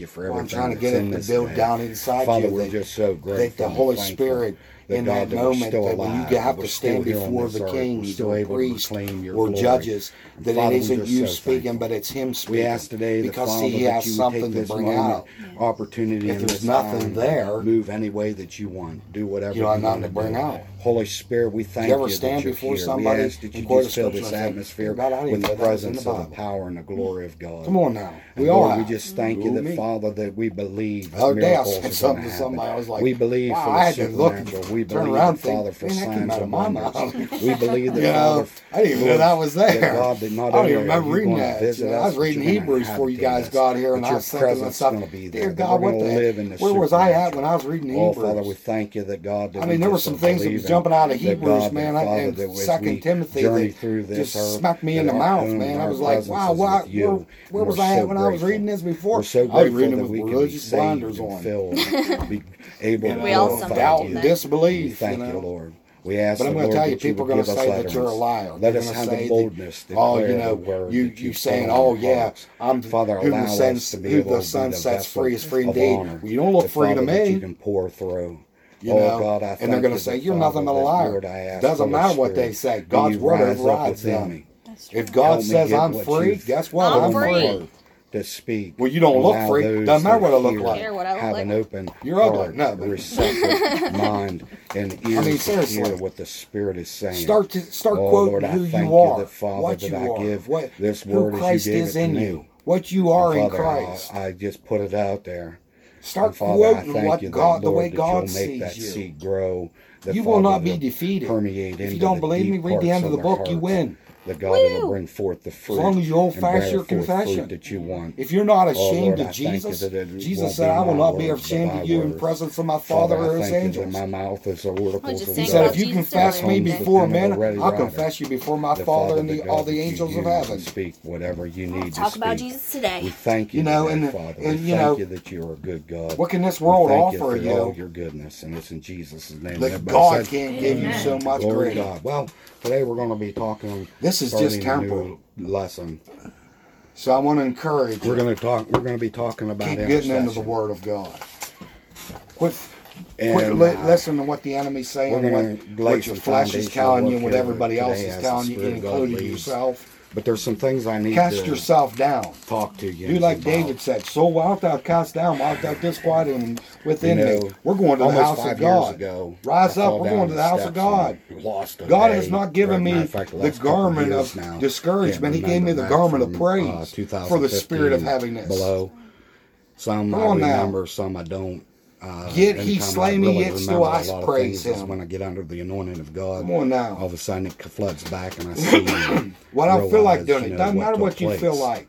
you for everything. Well, I'm trying to get it to build down inside Father, you. We're just so grateful that the Holy Spirit in that moment, that when you have to stand before the kings or priests or judges, that it isn't you speaking, but it's him speaking, because he has something to bring out. Opportunity. If there's nothing there, move any way that you want. Do whatever you want to bring out. Holy Spirit, we thank you. You ever stand before somebody and quote a scripture, this atmosphere with the presence of the power and the glory of God. Come on now, we all. We just thank you, that Father, that we believe miracles are going to happen. We believe for the supernatural. We believe that Father for signs and wonders. We believe that Father. I didn't even know that was there. God did not. I don't even remember reading that. I was reading Hebrews before you guys got here, and I was thinking that's going to be there. God, what the? Where was I at when I was reading Hebrews? Oh, Father, we thank you that God. I mean, there were some things that was jumping out of Hebrews, man, and 2 Timothy that just smacked me in the mouth, man. I was like, wow, where was I at when I was reading this before? I was reading it with religious blinders on. We all doubt and disbelief. Thank you, Lord. We ask but I'm going to tell you, people are going to say that you're a liar. Let us have the boldness to declare the word. You saying, oh, yeah, I'm Father, allow us to be able to be the Son sets free is free indeed. You don't look free to me. You can pour through. You know, God, I and they're going to say, you're nothing but a liar. It doesn't matter what they say. God's word overrides them. If God says I'm free, guess what? I'm free to speak. Well, you don't look free. Doesn't matter what I look like. Have an open heart, receptive mind, and ears to hear what the Spirit is saying. Start quoting who you are, what you are, who Christ is in you, what you are in Christ. I just put it out there. Start quoting what God, the way God sees you. You will not be defeated. If you don't believe me, read the end of the book. You win. That God will bring forth the fruit. As long as you hold fast your confession that you want. If you're not ashamed of Jesus, Jesus said, I will not be ashamed of you in presence of my Father or his angels. He said, if you confess me before men, I'll confess you before my Father and all the angels of heaven. Speak whatever you need to speak. Talk about Jesus today. We thank you, Father. We thank you that you are a good God. What can this world offer you? All your goodness, and it's in Jesus' name. That God can't give you so much greater. God. Well, today we're going to be talking. This is just temporal lesson. So I want to encourage. We're going to be talking about. Keep getting into the Word of God. Listen to what the enemy's saying, what your flesh is telling you, what everybody else is telling you, including yourself. But there's some things I need. Cast yourself down. Talk to you. Do like David said. So wilt thou cast down, wilt thou disquiet and within me. We're going to the house of God. Rise up. We're going to the house of God. God has not given me the garment of discouragement. He gave me the garment of praise for the spirit of heaviness. Some I remember, some I don't. Yet he slay me, yet still I praise him. When I get under the anointing of God, come on now. All of a sudden it floods back and I see what I feel like doing. It doesn't matter what you feel like.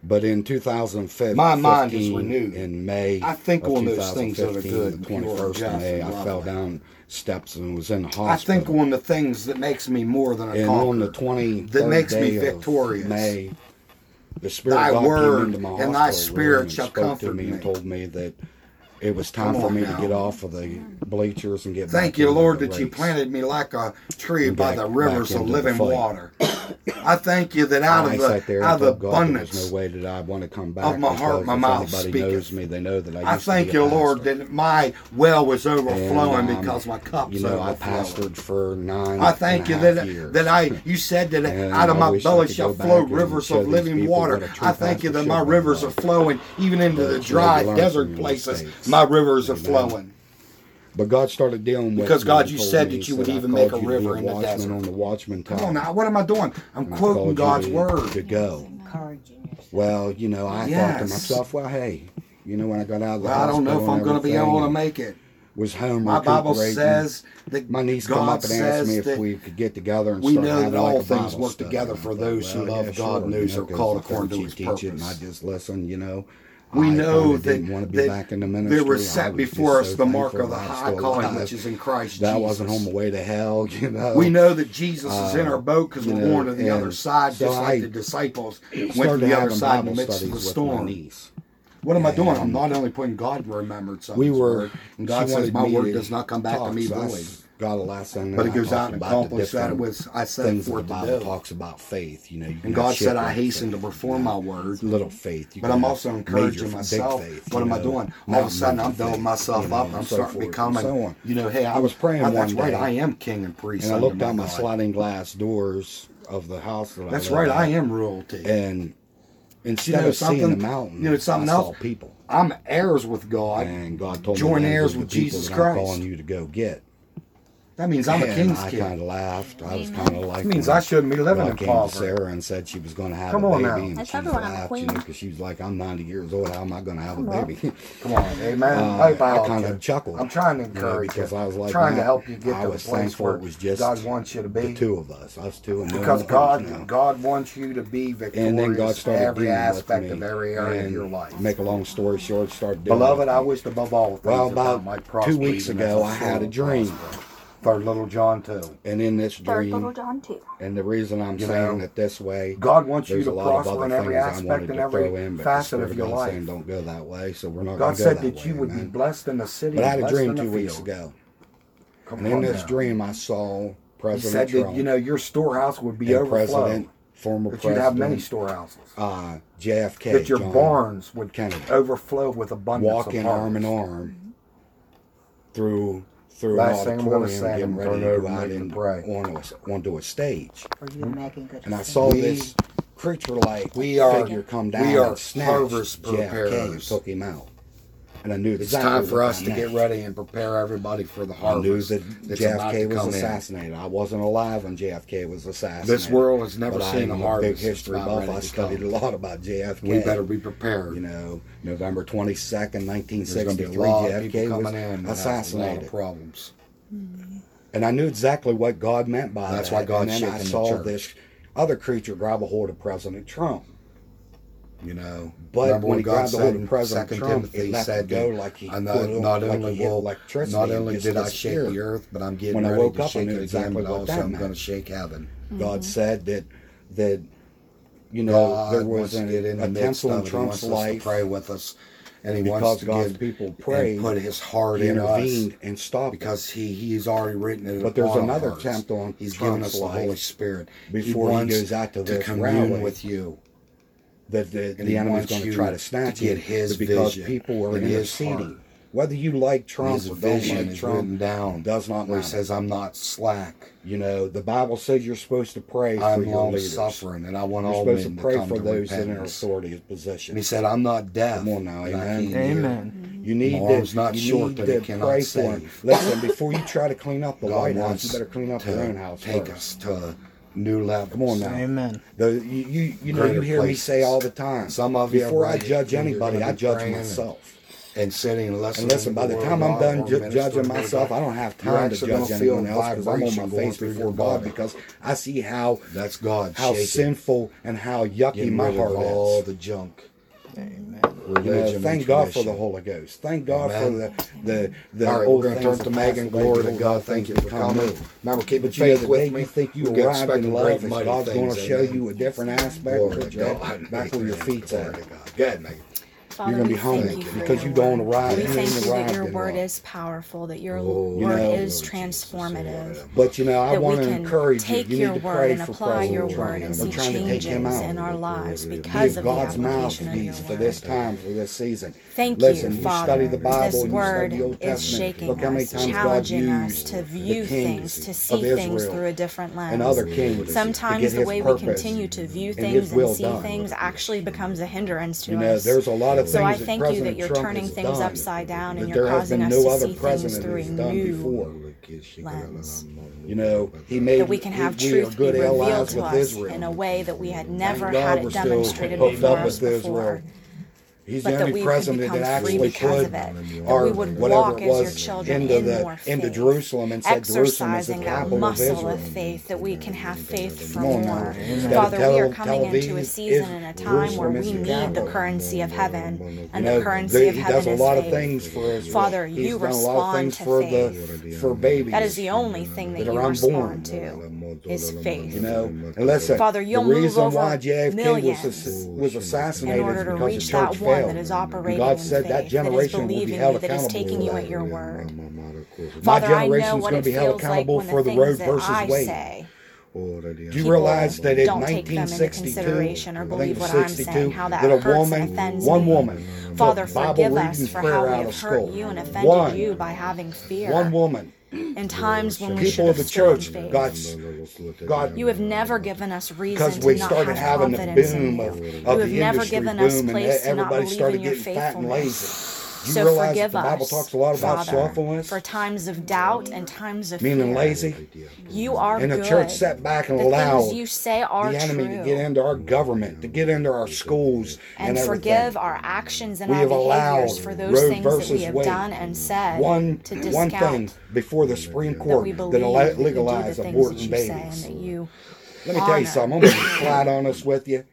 But in 2015, my mind is renewed. In May, I think on those things that are good. The 21st of May, I fell down steps and was in the hospital. I think on the things that makes me more than a conqueror. On the 23rd that makes me victorious. May, the Spirit of God came into my and thy spirit and shall spoke to me and told me that it was time for me to get off of the bleachers and get back. Thank you, Lord, that you planted me like a tree by the rivers of living water. I thank you that out of the abundance there's no way that I want to come back of my heart, my mouth speaks. They know that I thank you, Lord, that my well was overflowing because my cups overflowed. I pastored for 9 years. I thank you that you said that out of my belly shall flow rivers of living water. I thank you that my rivers are flowing even into the dry desert places. My rivers are flowing. But God started dealing with because God, you said that you would even make a river in the desert. On the Watchman Tower. Come on now, what am I doing? I'm quoting God's word. To go. Well, I thought to myself, well, hey, when I got out of the hospital, I don't know if I'm going to be able to make it. Was home my Bible says that my niece God come up and asked me if we could get together and we start know that all things work together for those who love God and those who are called according to His purpose. I just listen, We know that there was set before us the mark of the high calling which is in Christ Jesus. That wasn't on the way to hell, We know that Jesus is in our boat because we're going to the other side, just like the disciples went to the other side in the midst of the storm. What am I doing? I'm not only putting God remembrance on His word. And God says, my word does not come back to me void. God, the last thing. But it goes out and accomplishes that with I said for the Bible talks about faith, you know. And God said, "I hasten to perform my word." Little faith, but I'm also encouraging myself. What am I doing? All of a sudden, I'm building myself up. I'm starting to become, you know. Hey, I was praying one day. I am king and priest. And I looked out my sliding glass doors of the house. That's right. I am royalty. And instead of seeing the mountain, you know, something else. People, I'm heirs with God, and God told me joint heirs with Jesus Christ. I'm calling you to go get. That means I'm a king's kid. I kind of laughed. I was kind of like. That means I shouldn't be living in poverty. I came to Sarah and said she was going to have a baby. And she laughed, you know, because she was like, I'm 90 years old. How am I going to have a baby? Come on, amen. I kind of chuckled. I'm trying to encourage you. Because I was like, trying to help you get to the place where God wants you to be. The two of us. Us two. Because God wants you to be victorious in every aspect of every area of your life. Make a long story short, start doing it. Beloved, I wish above all things. Well, about 2 weeks ago, I had a dream. Third little John 2. And in this dream, Third little John 2. And the reason I'm saying it this way, God wants you to prosper in every aspect and every facet of your life. Saying, don't go that way, so we're not going to go that way. God said that you would be blessed in the city. But I had a dream 2 weeks ago. And in this dream, I saw President Trump. He said that, you know, your storehouse would be overflowed. Former president. That you'd have many storehouses. JFK. That your barns would overflow with abundance. Walking arm in arm through an auditorium, getting ready to go out and onto a stage. And I saw this creature-like figure come down and snatched JFK and took him out. And I knew it's time for us to get ready and prepare everybody for the harvest. I knew that JFK was assassinated. I wasn't alive when JFK was assassinated. This world has never seen a harvest. Big history buff. I studied a lot about JFK. We better be prepared. You know, November 22nd, 1963, JFK was assassinated. Problems. And I knew exactly what God meant by that. That's why God shaken the church. And then I saw this other creature grab a hold of President Trump. You know, but when he grabbed the hold of President Trump, he let it go like he not only did I shake the earth, but I'm getting ready to shake it again, but also I'm going to shake heaven. God said that you know there was an attempt on Trump's life to pray with us, and he wants to give people pray and put his heart in us and stop because he's already written it. But there's another attempt on Trump's life. He's given us the Holy Spirit before he goes out to commune with you. That the enemy's going to try to snatch it because people are interceding. Whether you like Trump or don't like Trump does not matter. He says, I'm not slack. You know, the Bible says you're supposed to pray for your leaders. I'm long suffering, and I want all men to come to repentance. You're supposed to pray for those in an authoritative position. And he said, I'm not deaf. Come on now, amen. Amen. You need to pray for him. Listen, before you try to clean up the White House, you better clean up your own house first. Take us to new levels. Come on now. Amen. You hear me say all the time. Some of you before I judge anybody, I judge myself. And sitting and listening. And listen, by the time I'm done judging myself, I don't have time to judge anyone else because I'm on my face before God because I see how sinful and how yucky my heart is. All the junk. Amen. Thank God for the Holy Ghost. Thank God for the all right, old we're going to turn to Megan. Glory to God. Thank you for coming. Remember, keep it faith with me. Think you arrived in love, and God's going to show you a different aspect. Back where your feet's at. Good, Megan. Father, you're going to be hungry because you don't arrive. We thank you that your word is powerful, that your word is transformative. But, you know, I want to encourage you. You need to pray for President Trump. We're trying to take him out in our lives because of God's mouthpiece for this time, for this season. Thank you, Father. Listen, you study the Bible and you study the Old Testament. Look how many times God used the kings of Israel and other kings to view things, to see things through a different lens. Sometimes the way we continue to view things and see things actually becomes a hindrance to us. There's a lot of so I thank you that you're turning things upside down and you're causing us to see things through a new lens. You know, that we can have truth be revealed to us in a way that we had never had it demonstrated before us before. He's the only president that actually could, or whatever it was, into Jerusalem and said Jerusalem is the capital of Israel. Exercising that muscle of faith, that we can have faith for more. Father, we are coming into a season and a time where we need the currency of heaven, and the currency of heaven is faith. He does a lot of things for us. Father, you respond to faith. That is the only thing that you respond to. his faith. You know, unless Father, you'll the reason move why JFK was assassinated in order to because reach the church that one failed. That is operating God in said faith, that generation that is will be held accountable. That is taking you at your word. Father, my generation is going to be held accountable like for the Roe versus Wade. Do you realize that in 1962, or believe what I'm saying, how that hurts and offends me? One woman, Father, forgive us for how we have hurt you and offended you by having fear. One woman. In times when we should have stood in faith. People of the church, God, you have never given us reason to not have confidence in you. You have never given us place to not believe in your faithfulness. You so forgive us, the Bible talks a lot about Father, for times of doubt and times of meaning fear. Lazy. You are good. And the church sat back and allowed you say are the enemy true. To get into our government, to get into our schools, and forgive our actions and our behaviors for those things that we have done and said. To discount one thing before the Supreme Court that legalized abortion babies. Let me tell you something. I'm going to be flat honest with you.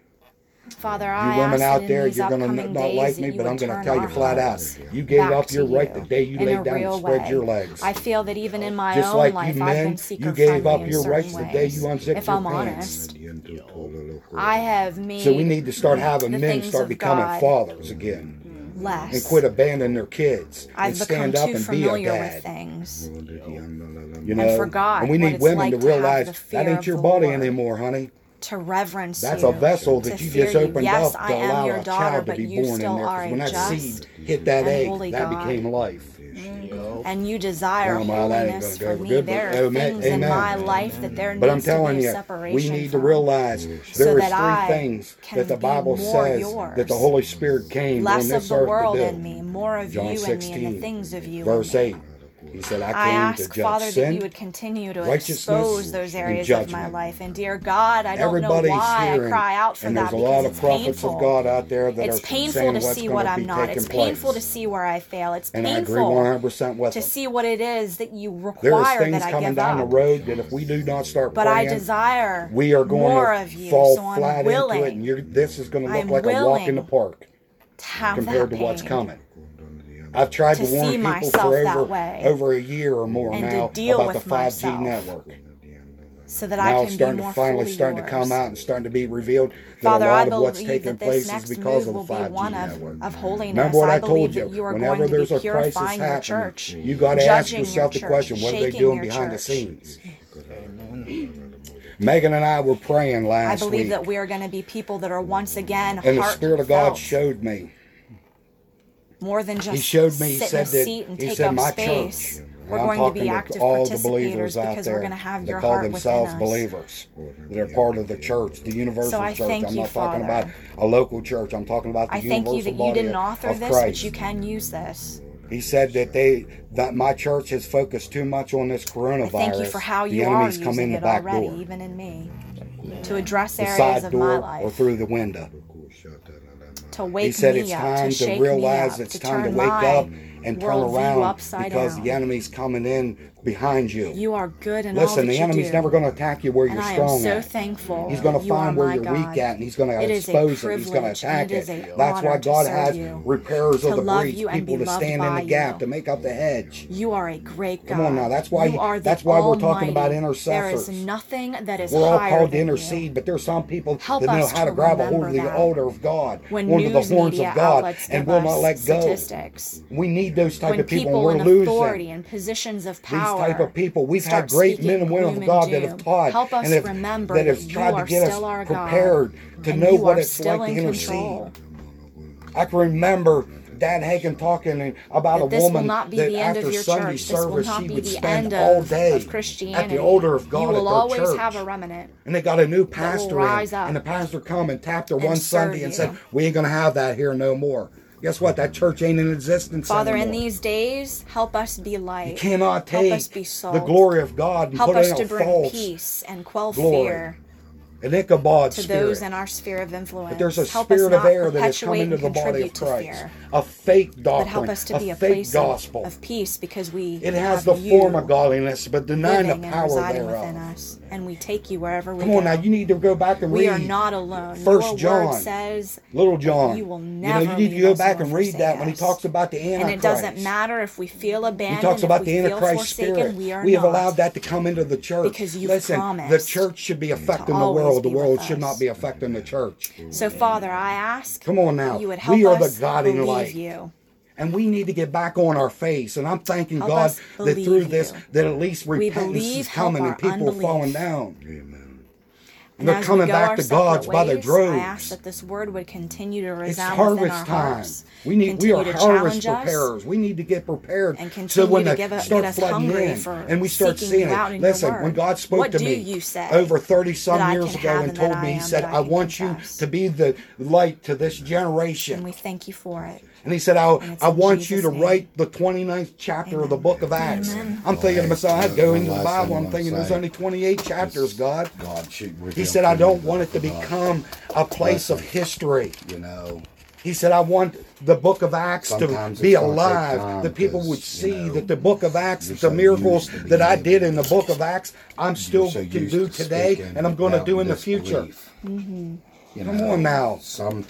Father, I women out there, you're going to not like me, but I'm going to tell you flat out. You gave up your right the day you laid down and spread your legs. I feel that even in my own life, I've been seeker friendly in certain ways. You gave up your rights the day you unzipped your pants. If I'm honest, I have made so we need to start having men start becoming fathers again. Less. And quit abandoning their kids. I've and stand up and be a dad. You know, and we need women to realize that ain't your body anymore, honey. To reverence that's you. That's a vessel that you just opened up to allow a child to be born in there. When that seed hit that egg, that became life. And you desire holiness for me. There are things in my life that there needs to be a separation. We need to realize there are three things that the Bible says that the Holy Spirit came on this earth to do. Less of the world in me, more of you in me, and the things of you in me. Verse 8. He said, I ask, Father, that you would continue to expose those areas of my life. And dear God, I don't know why I cry out for that because it's painful. It's painful to see what I'm not. It's painful to see where I fail. It's painful to see what it is that you require that I give up. There are things coming down the road that if we do not start praying, we are going to fall flat into it. And this is going to look like a walk in the park compared to what's coming. I've tried to warn people for over a year or more now about the 5G network. So that now I can starting be more to finally fully starting yours. To come out and starting to be revealed that Father, a lot of what's taking place is because of the 5G network. Of holiness. Remember what I told you, whenever there's a crisis happening, you got to ask yourself the question, what are they doing behind the scenes? Megan and I were praying last week. I believe that we are going to be people that are once again heartfelt. And the Spirit of God showed me. More than just sit in a seat and take up space. We're going to be active participators because we're going to have your heart within us. They call themselves believers. They're part of the church, the universal church. I'm not talking about a local church. I'm talking about the universal body of Christ. I thank you that you didn't author this, but you can use this. He said that my church has focused too much on this coronavirus. I thank you for how you are using it already, even in me, to address areas of my life. Or through the window. To wake he said it's time to realize up, it's time to wake up and turn around because down. The enemy's coming in behind you. You are good and listen, all that the enemy's never going to attack you where you're strong so at. Thankful he's going to find where you're weak at and he's going to expose it. He's going to attack it. That's why God has repairers of the breach, people to stand in the gap, to make up the hedge. You are a great God. Come on now, that's why we're talking about intercessors. There is nothing that is we're all called to intercede, but there's some people that know how to grab a hold of the altar of God, onto the horns of God, and will not let go. We need those type of people. We're losing authority and positions of power. These type of people. We've had great men and women of God that have taught and that have tried to get us prepared to know what it's like to intercede. I can remember Dan Hagen talking about a woman that after Sunday service she would spend all day at the altar of God at their church. Have a remnant and they got a new pastor in, and the pastor come and tapped her one Sunday and said, "We ain't going to have that here no more." Guess what? That church ain't in existence Father, anymore. In these days, help us be light. You cannot take the glory of God and put it on false. Help us to bring peace and quell fear. an Ichabod to spirit. Those in our sphere of influence. But there's a help spirit of error that has come into the body of Christ. A fake doctrine. Help us to be a fake gospel of peace, because it has the form of godliness, but denying the power thereof. Us, and we take you wherever we go. Come on now, you need to go back and read. We are not alone. First John says, little John. You will never. You need to go back and read that when he talks about the Antichrist. And it doesn't matter if we feel abandoned. He talks about the Antichrist spirit. We have allowed that to come into the church. Because you promised. The church should be affecting the world. The world should not be affecting the church. So, Father, I ask. Come on now. You would help us. We are the guiding light. You. And we need to get back on our face. And I'm thanking God that through this, that at least repentance is coming and people are falling down. Amen. And they're coming back to God's by their droves. I ask that this word would continue to resound within our hearts. We are harvest preparers. We need to get prepared. And continue to get us hungry for seeking you out in your word. And we start seeing it. Listen, when God spoke to me over 30-some years ago and told me, He said, I want you to be the light to this generation. And we thank you for it. And He said, I want you to write the 29th chapter of the book of Acts. I'm thinking to myself, I'd go into the Bible. I'm thinking there's only 28 chapters, God. He said, I don't want it to become a place of history. You know. He said, I want the book of Acts to be alive, that people would see that the book of Acts, the miracles that I did in the book of Acts, I'm still can do today and I'm going to do in the future. Mm-hmm. You know, come on now.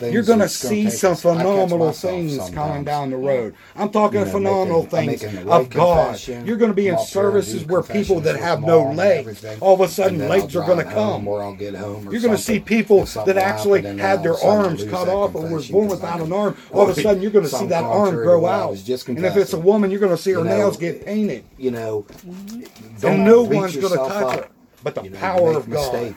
You're going to see some phenomenal things coming down the road. I'm talking phenomenal things of God. You're going to be in services where people that have no legs, all of a sudden legs are going to come. You're going to see people that actually had their arms cut off or was born without an arm. All of a sudden you're going to see that arm grow out. And if it's a woman, you're going to see her nails get painted. You know, and no one's going to touch her. But the power of God.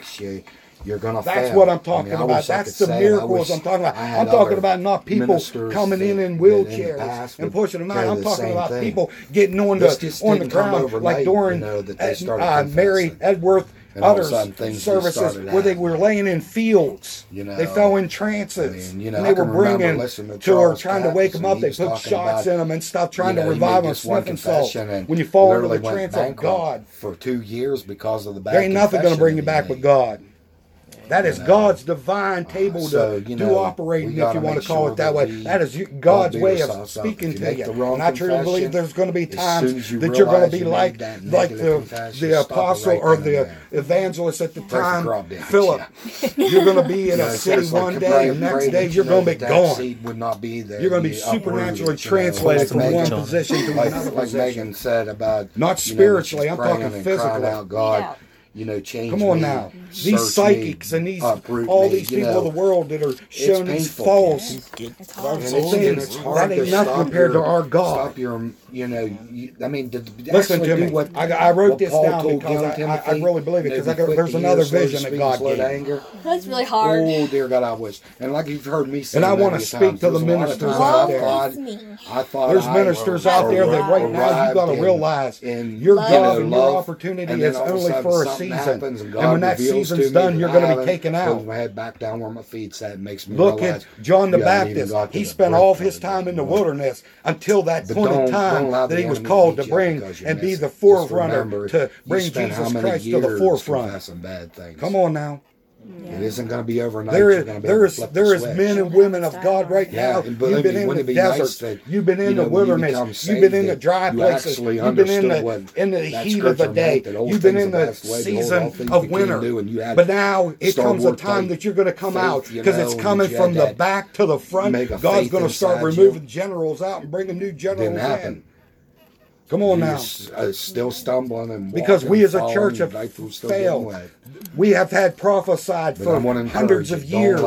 You're gonna fail. That's what I'm talking about. That's the miracles I'm talking about. I'm talking about not people coming in wheelchairs and pushing them out. I'm talking about people getting on the ground, like during Mary Edworth Utter services where they were laying in fields. You know, they fell in trances. And they were bringing to her, trying to wake them up. They put shots in them and stuff, trying to revive them, sniffing salt. When you fall into the trance of God for 2 years because of the bad, there ain't nothing gonna bring you back but God. That is God's divine table to operate, if you want to call it that way. That is God's way of speaking to you. And I truly believe there's going to be times that you're going to be like the apostle or the evangelist at the time, Philip. You're going to be in a city one day, and the next day you're going to be gone. You're going to be supernaturally translated from one position to another position. Not spiritually, I'm talking physically. You know, change. Come on now. These psychics and these people of the world that are shown these false things, that ain't nothing compared to our God. Stop your, listen to me. I wrote this down because I really believe it, because there's another vision that God gave. That's really hard. Oh dear God, I wish. And like you've heard me say, and I want to speak to the ministers out there. There's ministers out there that right now you got to realize your God and your opportunity is only for a season, and when that season's done, you're going to be taken out. My head back down where my feet sat makes me look at John the Baptist. He spent all of his time in the wilderness until that point in time that he was called to bring and be the forerunner to bring Jesus Christ to the forefront. Come on now. Yeah. It isn't going to be overnight. There is men and women of God right now. You've been in the desert. You've been in the wilderness. You've been in the dry places. You've been in the heat of the day. You've been in the season of winter. But now it comes a time that you're going to come out, because it's coming from the back to the front. God's going to start removing generals out and bringing new generals in. Come on now. Still stumbling and because we as a church have failed. We have had prophesied for hundreds of years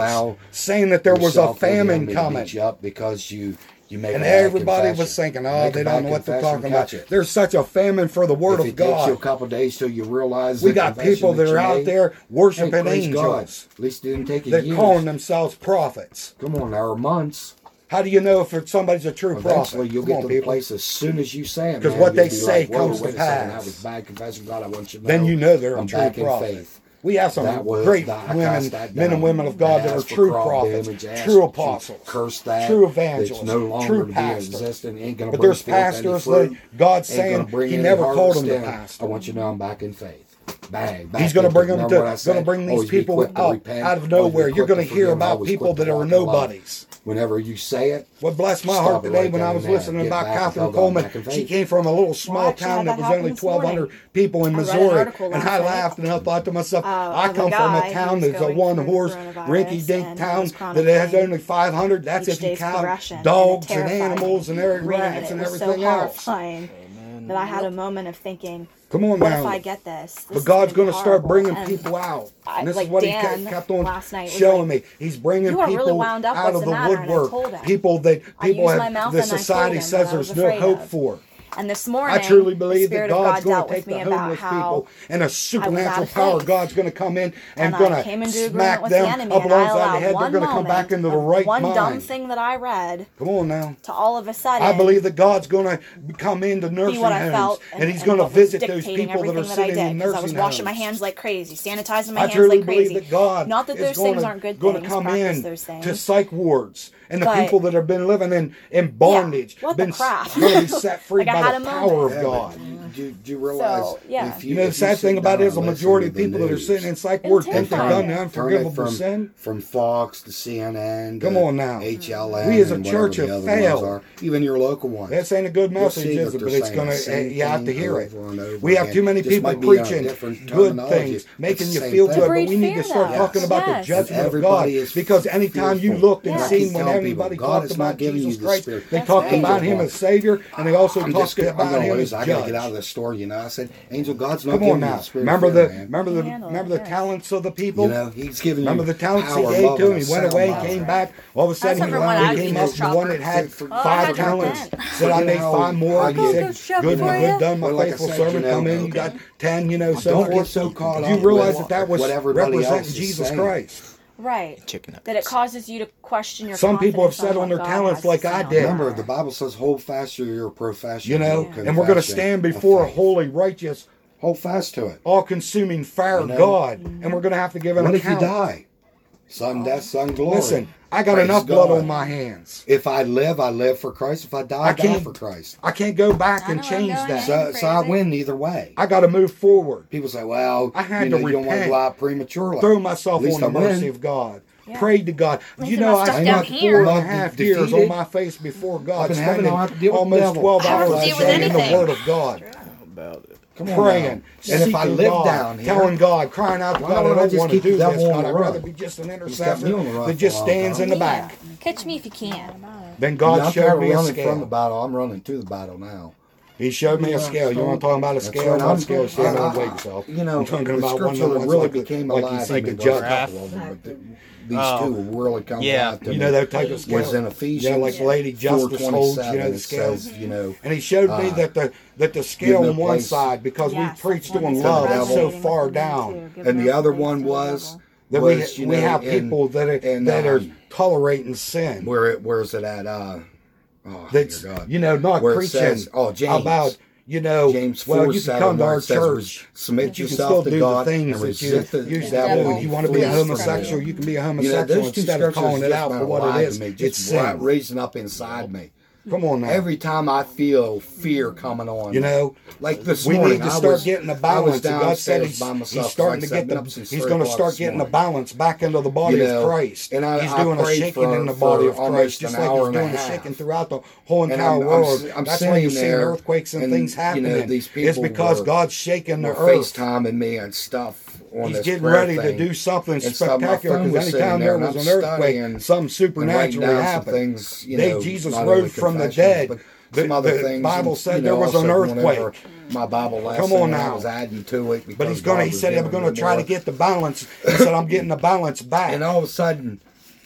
saying that there was a famine coming. And everybody was thinking, they don't know what they're talking about. There's such a famine for the Word of God. A couple days till you realize we got people that are out there worshiping angels. At least it didn't take a year. They're calling themselves prophets. Come on, there are months. How do you know if somebody's a true prophet? You'll get to the place as soon as you say it. Because what they say comes to pass. Then you know they're a true prophet. We have some great women, men and women of God that are true prophets, true apostles, true evangelists, true pastors. But there's pastors that God's saying He never called them to pastor. I want you to know I'm back in faith. Bang, bang. He's going to bring them these people up out of nowhere. You're going to hear about people that are nobodies. Whenever you say it. What blessed my heart today when I was listening about Catherine Coleman. She came from a little small town that was only 1,200 people in Missouri. And I laughed and I thought to myself, I come from a town that's a one-horse, rinky-dink town that has only 500. That's if you count dogs and animals and rats and everything else. That I had a moment of thinking, come on, what if I get this? But God's going to start bringing people out. And this is what Dan kept on showing me. He's bringing people out of the woodwork. People that the society says there's no hope for. And this morning, I truly believe that God's going to take the homeless people and a supernatural power. God's going to come in and going to smack them up alongside the head. They're going to come back into the right mind. One dumb thing that I read. Come on now. To all of a sudden, I believe that God's going to come into nursing homes and He's going to visit those people that are sitting in nursing homes. I was washing my hands like crazy, sanitizing my hands like crazy. Not that those things aren't good things. Going to come in to psych wards. And the people that have been living in bondage have been set free by the power of God. Do you realize? So, the sad thing about it is a majority of people that are sitting in psych ward think they've done the unforgivable sin. From Fox to CNN to HLN. We as a church have failed. Even your local one. This ain't a good message, is it? But it's going to, you have to hear it. We have too many people preaching good things, making you feel good. But we need to start talking about the judgment of God. Because anytime you looked and seen when everybody talked about Jesus Christ, they talked about Him as Savior, and they also talked about Him as judge. Story, I said, "Angel, God's not giving you the spirit of fear, man. Remember the talents of the people. He's giving. Remember the talents He gave to him. He went away, came back. All of a sudden, he came up to one that had 5 talents. Said, "I made 5 more." He said, "Good done, my faithful servant. Come in, you got 10. So forth. So caught. You realize that was representing Jesus Christ." Right. That it causes you to question your confidence. Some people have settled on their talents like I did. Remember, the Bible says, hold fast to your profession. And we're going to stand before a holy, righteous, hold fast to it, all-consuming fire of God. Mm-hmm. And we're going to have to give an account. What if you die? Sudden death, sudden glory. Listen, I got enough blood on my hands. If I live for Christ. If I die, I die for Christ. I can't go back and change that. So I win either way. I got to move forward. People say, well, I had to repent. You don't want to die prematurely. Throw myself on the mercy of God. Yeah. Prayed to God. I spent 4.5 years on my face before God, spending almost 12 hours in the Word of God. About it. Praying, and if I live down here, telling God, crying out to God, I don't want to do this, God, I'd rather be just an intercessor that just stands in the back. Catch me if you can. Then God showed me a scale. From the battle. I'm running to the battle now. He showed me a scale. You want to talk about a scale? One scale stand on weight itself. I'm talking about one that really became alive. Like you say, the judge. These two were really coming out to me. That type of scale. Was in Ephesians. Like Lady Justice holds, the scales. And he showed me that the scale on one side, because we preached on love, is so far down. And the other one was that we have people that are tolerating sin. Where's it at? That's not preaching James, about James 4, you can come to our church, submit yourself to God, and resist the devil. You want to be a homosexual, you can be a homosexual instead of calling it out for what it is. It's sin raising up inside me. Come on now. Every time I feel fear coming on, like this morning, we need to start getting the balance. God said he's starting to get he's going to start getting the balance back into the body of Christ. And he's doing a shaking in the body of Christ, just like he's doing a shaking throughout the whole entire world. That's why you're seeing earthquakes and things happening. It's because God's shaking the earth. FaceTiming me and stuff. He's getting ready to do something spectacular, because anytime there was an earthquake, something supernatural happened. Jesus rose from the dead. Some other things. The Bible said there was an earthquake. My Bible lesson. Come on now. I was adding to it. But he said, I'm going to try to get the balance. He said, I'm getting the balance back. And all of a sudden,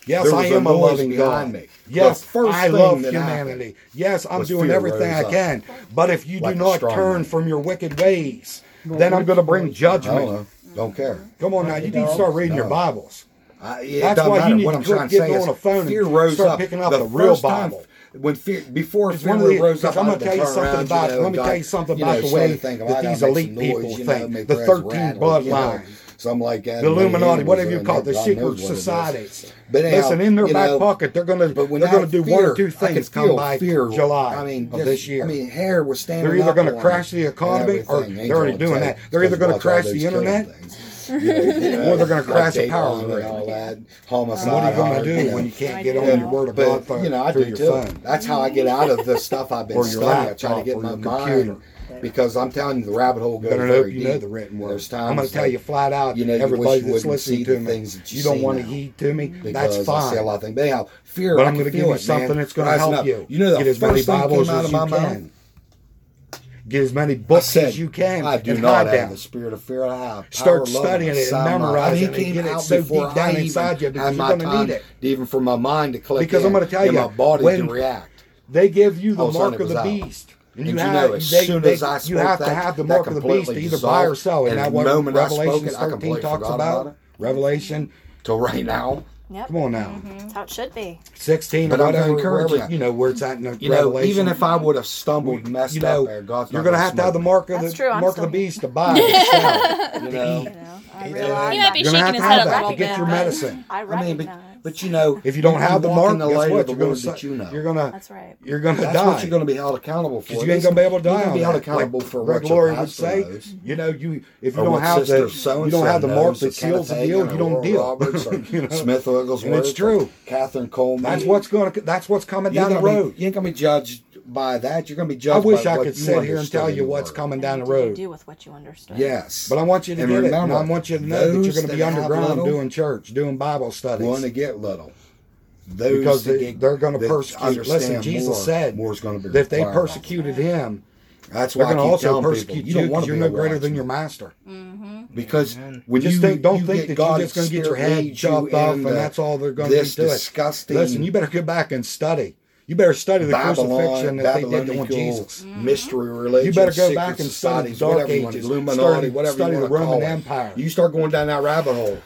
yes, I am a loving God. Yes, I love humanity. Yes, I'm doing everything I can. But if you do not turn from your wicked ways, then I'm going to bring judgment. Don't care. Come on now, you need to start reading your Bibles. That's why you need to get on a phone and start picking up the real Bible. When fear, before fear rose up, I'm going to tell you something about the way that these elite people think, the 13 bloodlines. Some like that. The Illuminati, whatever you call it, the secret societies. But anyhow, listen, in their back pocket, they're going to do one or two things come by July of this year. I mean, hair was standing up. They're either going to crash the economy, or they're already doing that. They're either going to crash the internet, or they're going to crash the power grid. Homicide. What are you going to do when you can't get on your word of God phone? You know, I do too. That's how I get out of the stuff I've been studying. I try to get my mind. Because I'm telling you, the rabbit hole goes very deep. You know the written word. I'm going to tell you flat out. You know, everybody that's listening to me, you don't want to heed to me. That's fine. I say a lot of things. But anyhow, fear. But I'm going to give you something that's going to help you. You know, the first thing that came out of my mind. Get as many books as you can. I do not have the spirit of fear. I have. Start studying it and memorizing it. Get it so deep down inside you because you're going to need it. Even for my mind to click in. Because I'm going to tell you, my body can react. They give you the mark of the beast. And you know, as soon as I spoke that, you have to have the mark of the beast to either buy or sell. And that what Revelation 13 talks about. Revelation till right now. Yep. Come on now. Mm-hmm. That's how it should be. 16 but or whatever. Wherever, you know where it's at in the Revelation. Even if I would have stumbled and messed up there, God's you're going to have to have the mark of the beast to buy. You know, you might be shaking his head a little bit. You have to get your medicine. But you know, if you don't have the mark, guess what? You're gonna die. That's what you're gonna be held accountable for. You ain't gonna be able to die. You're gonna be held accountable for what Glory would say. You know, if you don't have the mark that seals the deal, you don't deal. Smith Wigglesworth, it's true. Catherine Coleman. That's what's coming down the road. You ain't gonna be judged by that. You're gonna be judged. I wish I could sit here and tell you what's coming down the road. Do with what you understand. Yes, but I want you to get it. I want you to know that you're gonna be underground doing church, doing Bible studies. Little. Those because they're going to persecute. Listen, Jesus said that if they persecuted him, that's why they're going to also persecute you. You're no greater than your master. Mm-hmm. Because when you think, don't think that you're just going to get your head chopped off and that's all they're going to do. Disgusting. Listen, you better go back and study. You better study the crucifixion that they did on Jesus. Mystery religion. You better go back and study the Dark Ages. Study the Roman Empire. You start going down that rabbit hole.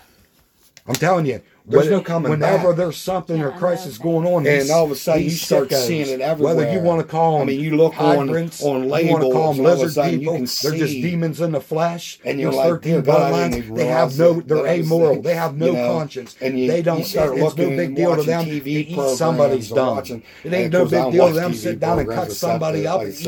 I'm telling you. There's no coming whenever back. There's something or crisis going on, and all of a sudden you start seeing it everywhere. Whether you want to call them, you look on labels, you call them lizard people. They're just demons in the flesh. And you're like, 13 bloodlines. They have no. They're amoral. Things, they have no conscience. And they don't. It's no big deal to them to eat somebody's dumb. It ain't no big deal to them to sit down and cut somebody up and eat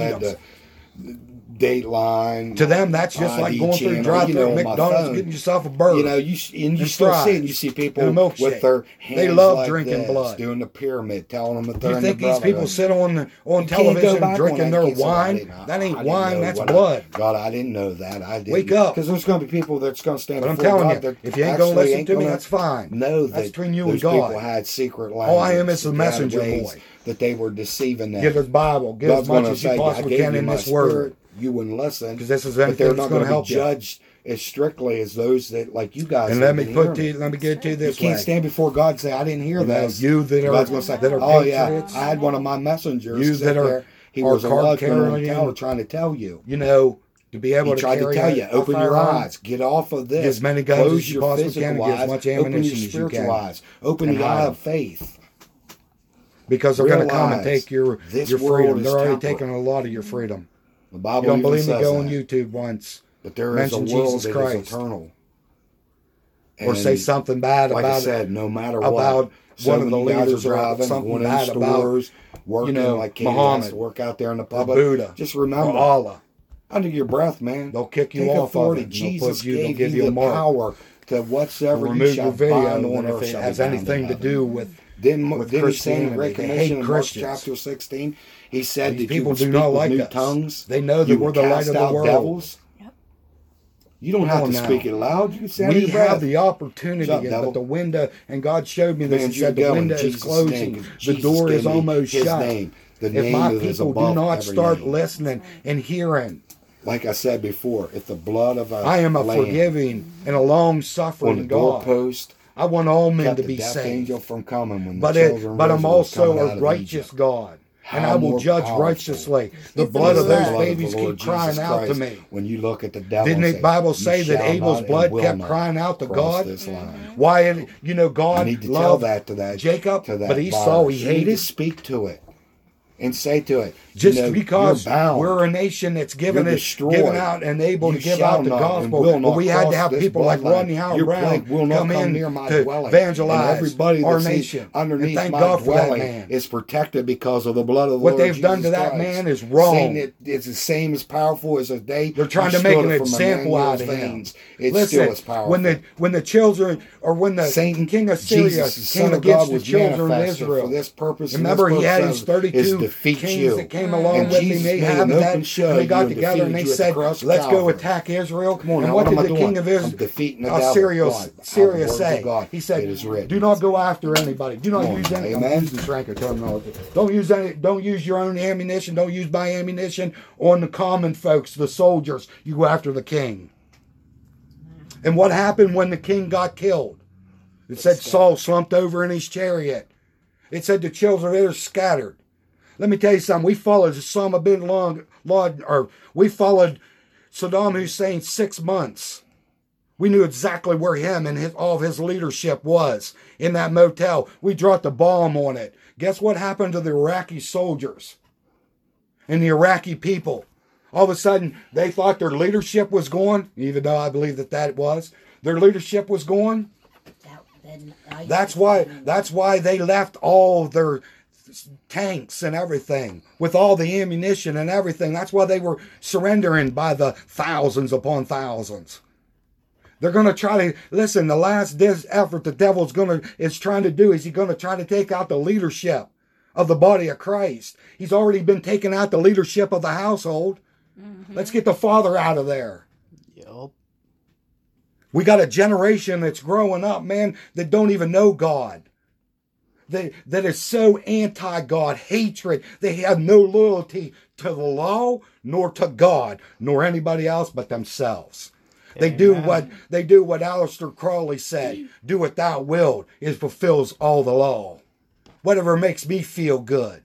them. Dateline. To them, that's just like going through drive-through McDonald's, getting yourself a burger. You know, you still see it. You see people with their hands they love like drinking this, blood, doing the pyramid, telling them that they're. You think these people sit on television drinking their wine? That ain't wine. That's blood. God, I didn't know that. I didn't. Wake up, because there's going to be people that's going to stand. But I'm telling you, if you ain't going to listen to me, that's fine. No, that's between you and God. Those people had secret lives. All I am is a messenger boy. That they were deceiving them. Give us Bible. Give as much as you possibly can in this word. You wouldn't listen because this is but they're not going to be judged as strictly as those that like you guys. And let me get to you this. You can't stand before God and say I didn't hear that. You that are patriots. I had one of my messengers. You that are he was a love trying to tell you. You know. To be able to tell you, open your eyes, get off of this. Get as many guns as you possibly can, get as much ammunition as you can. Open your eye of faith. Because they're going to come and take your freedom. They're already taking a lot of your freedom. The Bible you don't believe me? Go on YouTube once. But there is a world that is eternal. And or say something bad like about it. Like I said, no matter what. About one of the leaders driving, something bad about working like Muhammad to work out there in the public. Buddha. Just remember. Allah. Under your breath, man. They'll kick you off authority. Jesus gave you the power to whatsoever you shall bind on earth. If it has anything to do with Christianity. They hate Christians. Chapter 16. He said that people do not like new tongues. They know that we're the light of the world. Devils. Yep. You don't have to speak it loud. You can say we have the opportunity, but the window. And God showed me this. He said the window is closing. The door is almost shut. If my people do not start listening and hearing, like I said before, if the blood of I am a forgiving and a long-suffering God. I want all men to be saved. But I'm also a righteous God. And I will judge righteously. The blood of those babies keep crying out to me. When you look at the devil, didn't the Bible say that Abel's blood kept crying out to God? Why? You know, God loved Jacob, but Esau he hated. Speak to it. and say to it, just because we're a nation that's given out and able to give out the gospel, but we had to have people like Rodney Howard Brown come in to evangelize our nation. Underneath my dwelling is protected because of the blood of the Lord Jesus Christ. What they've done to that man is wrong. It's the same as powerful as a day. They're trying to make an example out of him. It's still as powerful. When the children, or when the Satan king of Syria came against the children of Israel, remember he had his 32 kings that came along. And Jesus made an open show. They got together and they said, let's go attack Israel. Come on, and what did the king of Syria say? He said, do not go after anybody. Do not use any. I'm using Sciranko terminology. Don't use your own ammunition. Don't use my ammunition on the common folks, the soldiers. You go after the king. And what happened when the king got killed? It said Saul slumped over in his chariot. It said the children of Israel scattered. Let me tell you something. We followed Osama bin Laden, or we followed Saddam Hussein 6 months. We knew exactly where him and all of his leadership was in that motel. We dropped a bomb on it. Guess what happened to the Iraqi soldiers and the Iraqi people? All of a sudden, they thought their leadership was gone, even though I believe that was. Their leadership was gone. That's why they left all their tanks and everything with all the ammunition and everything. That's why they were surrendering by the thousands upon thousands. They're going to try to listen. The last effort the devil's trying to do is he's going to try to take out the leadership of the body of Christ. He's already been taking out the leadership of the household. Mm-hmm. Let's get the father out of there. Yep. We got a generation that's growing up, man, that don't even know God. That is so anti-God, hatred. They have no loyalty to the law, nor to God, nor anybody else but themselves. Amen. They do what Aleister Crowley said, do what thou wilt, it fulfills all the law. Whatever makes me feel good.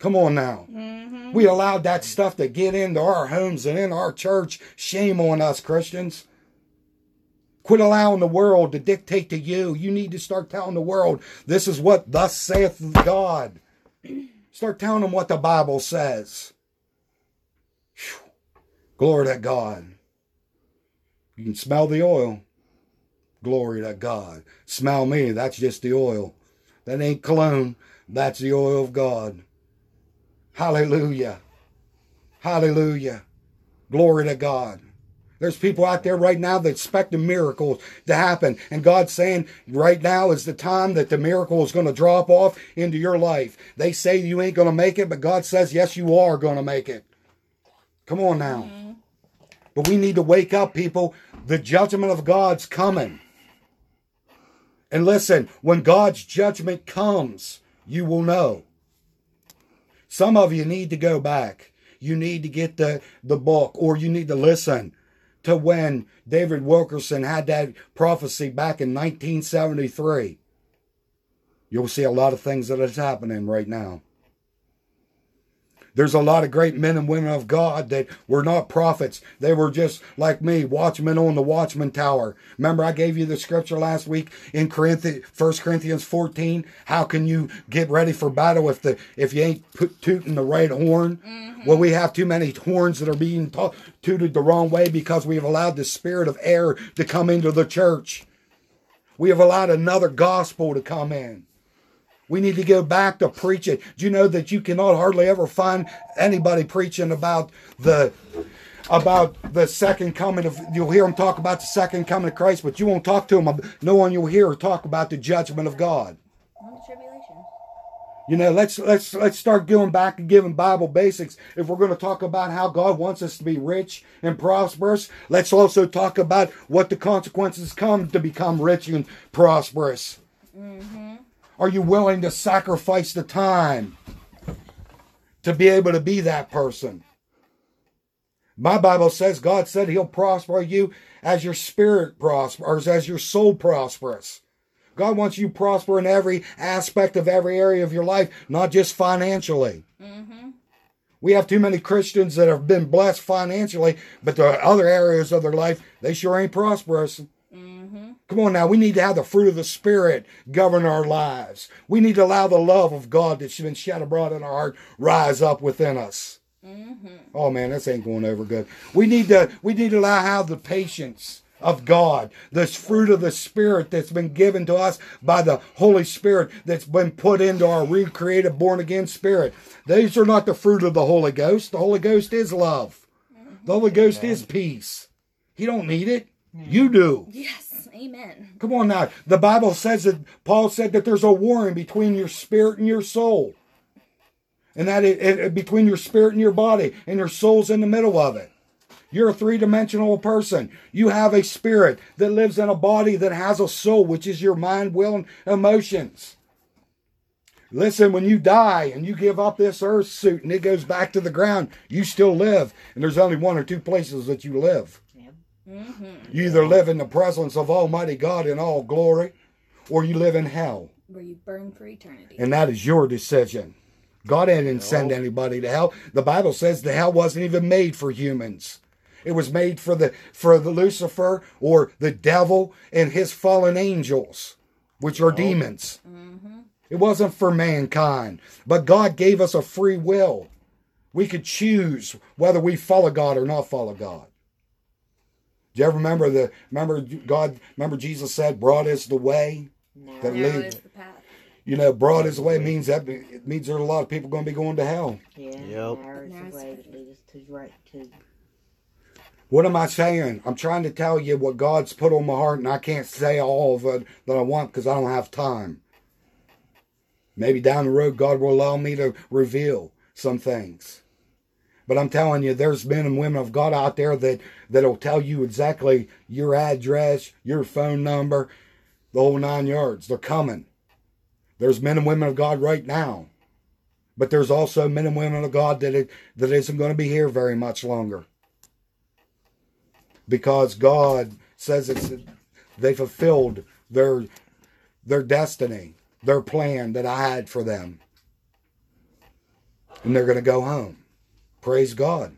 Come on now. Mm-hmm. We allowed that stuff to get into our homes and in our church. Shame on us, Christians. Quit allowing the world to dictate to you. You need to start telling the world, this is what thus saith God. Start telling them what the Bible says. Whew. Glory to God. You can smell the oil. Glory to God. Smell me. That's just the oil. That ain't cologne. That's the oil of God. Hallelujah. Hallelujah. Glory to God. There's people out there right now that expect the miracles to happen. And God's saying right now is the time that the miracle is going to drop off into your life. They say you ain't going to make it, but God says, yes, you are going to make it. Come on now. Mm-hmm. But we need to wake up, people. The judgment of God's coming. And listen, when God's judgment comes, you will know. Some of you need to go back. You need to get the book, or you need to listen to when David Wilkerson had that prophecy back in 1973. You'll see a lot of things that is happening right now. There's a lot of great men and women of God that were not prophets. They were just like me, watchmen on the watchman tower. Remember, I gave you the scripture last week in 1 Corinthians 14. How can you get ready for battle if you ain't tooting the right horn? Mm-hmm. Well, we have too many horns that are being tooted the wrong way because we have allowed the spirit of error to come into the church. We have allowed another gospel to come in. We need to go back to preaching. Do you know that you cannot hardly ever find anybody preaching about the second coming of? You'll hear them talk about the second coming of Christ, but you won't talk to them. No one you'll hear talk about the judgment of God. Tribulation. You know, let's start going back and giving Bible basics. If we're going to talk about how God wants us to be rich and prosperous, let's also talk about what the consequences come to become rich and prosperous. Mm-hmm. Are you willing to sacrifice the time to be able to be that person? My Bible says God said He'll prosper you as your spirit prospers, as your soul prospers. God wants you to prosper in every aspect of every area of your life, not just financially. Mm-hmm. We have too many Christians that have been blessed financially, but the other areas of their life, they sure ain't prosperous. Mm-hmm. Come on now, we need to have the fruit of the Spirit govern our lives. We need to allow the love of God that's been shed abroad in our heart rise up within us. Mm-hmm. Oh man, this ain't going over good. We need to allow how the patience of God, this fruit of the Spirit that's been given to us by the Holy Spirit that's been put into our recreated, born-again spirit. These are not the fruit of the Holy Ghost. The Holy Ghost is love. The Holy Ghost is peace. He don't need it. You do. Yes, amen. Come on now. The Bible says that, Paul said that there's a warring between your spirit and your soul. And that it between your spirit and your body, and your soul's in the middle of it. You're a three-dimensional person. You have a spirit that lives in a body that has a soul, which is your mind, will, and emotions. Listen, when you die and you give up this earth suit and it goes back to the ground, you still live. And there's only one or two places that you live. Yep. Mm-hmm. You either live in the presence of Almighty God in all glory, or you live in hell, where you burn for eternity. And that is your decision. God didn't send anybody to hell. The Bible says the hell wasn't even made for humans. It was made for the Lucifer, or the devil, and his fallen angels, which are demons. Mm-hmm. It wasn't for mankind. But God gave us a free will. We could choose whether we follow God or not follow God. Do you ever remember Jesus said, broad is the way that leads. The path. You know, broad is the way means there's a lot of people going to be going to hell. Yeah, narrow is the way that leads to right to. What am I saying? I'm trying to tell you what God's put on my heart, and I can't say all of it that I want because I don't have time. Maybe down the road, God will allow me to reveal some things. But I'm telling you, there's men and women of God out there that'll tell you exactly your address, your phone number, the whole nine yards. They're coming. There's men and women of God right now. But there's also men and women of God that isn't going to be here very much longer. Because God says they fulfilled their destiny, their plan that I had for them. And they're going to go home. Praise God.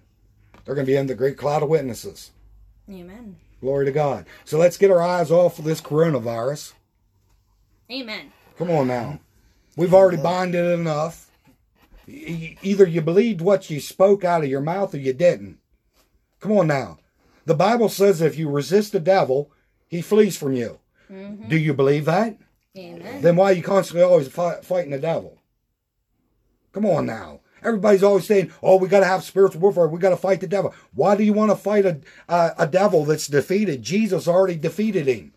They're going to be in the great cloud of witnesses. Amen. Glory to God. So let's get our eyes off of this coronavirus. Amen. Come on now. We've already bonded enough. Either you believed what you spoke out of your mouth or you didn't. Come on now. The Bible says if you resist the devil, he flees from you. Mm-hmm. Do you believe that? Amen. Then why are you constantly always fighting the devil? Come on now. Everybody's always saying, we got to have spiritual warfare. We got to fight the devil. Why do you want to fight a devil that's defeated? Jesus already defeated him.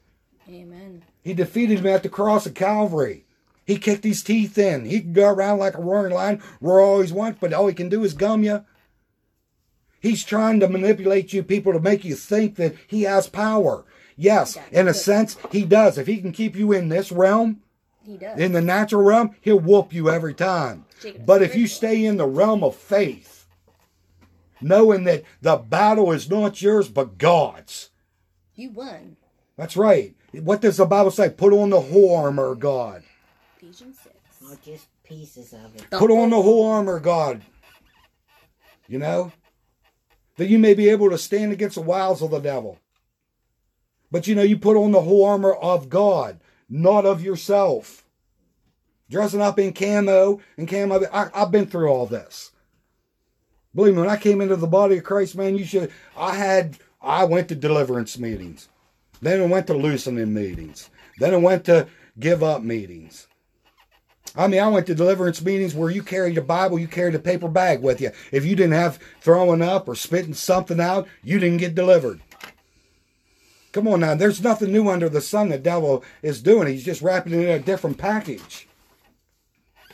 Amen. He defeated him at the cross of Calvary. He kicked his teeth in. He can go around like a roaring lion, roar all he wants, but all he can do is gum you. He's trying to manipulate you people to make you think that he has power. Yes, in a sense, he does. If he can keep you in this realm, in the natural realm, he'll whoop you every time. But if you stay in the realm of faith, knowing that the battle is not yours but God's, you won. That's right. What does the Bible say? Put on the whole armor of God. Ephesians 6. Or just pieces of it. Put on the whole armor of God. You know? That you may be able to stand against the wiles of the devil. But you know, you put on the whole armor of God, not of yourself. Dressing up in camo and camo. I've been through all this. Believe me, when I came into the body of Christ, man, I went to deliverance meetings. Then I went to loosening meetings. Then I went to give up meetings. I mean, I went to deliverance meetings where you carried a Bible, you carried a paper bag with you. If you didn't have throwing up or spitting something out, you didn't get delivered. Come on now, there's nothing new under the sun the devil is doing. He's just wrapping it in a different package.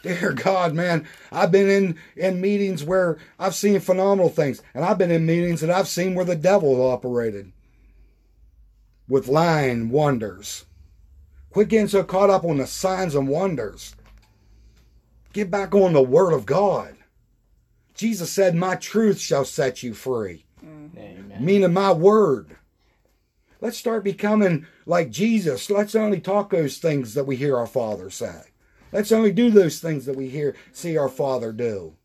Dear God, man, I've been in meetings where I've seen phenomenal things. And I've been in meetings that I've seen where the devil operated with lying wonders. Quit getting so caught up on the signs and wonders. Get back on the Word of God. Jesus said, my truth shall set you free. Amen. Meaning my Word. Let's start becoming like Jesus. Let's only talk those things that we hear our Father say. Let's only do those things that we see our Father do.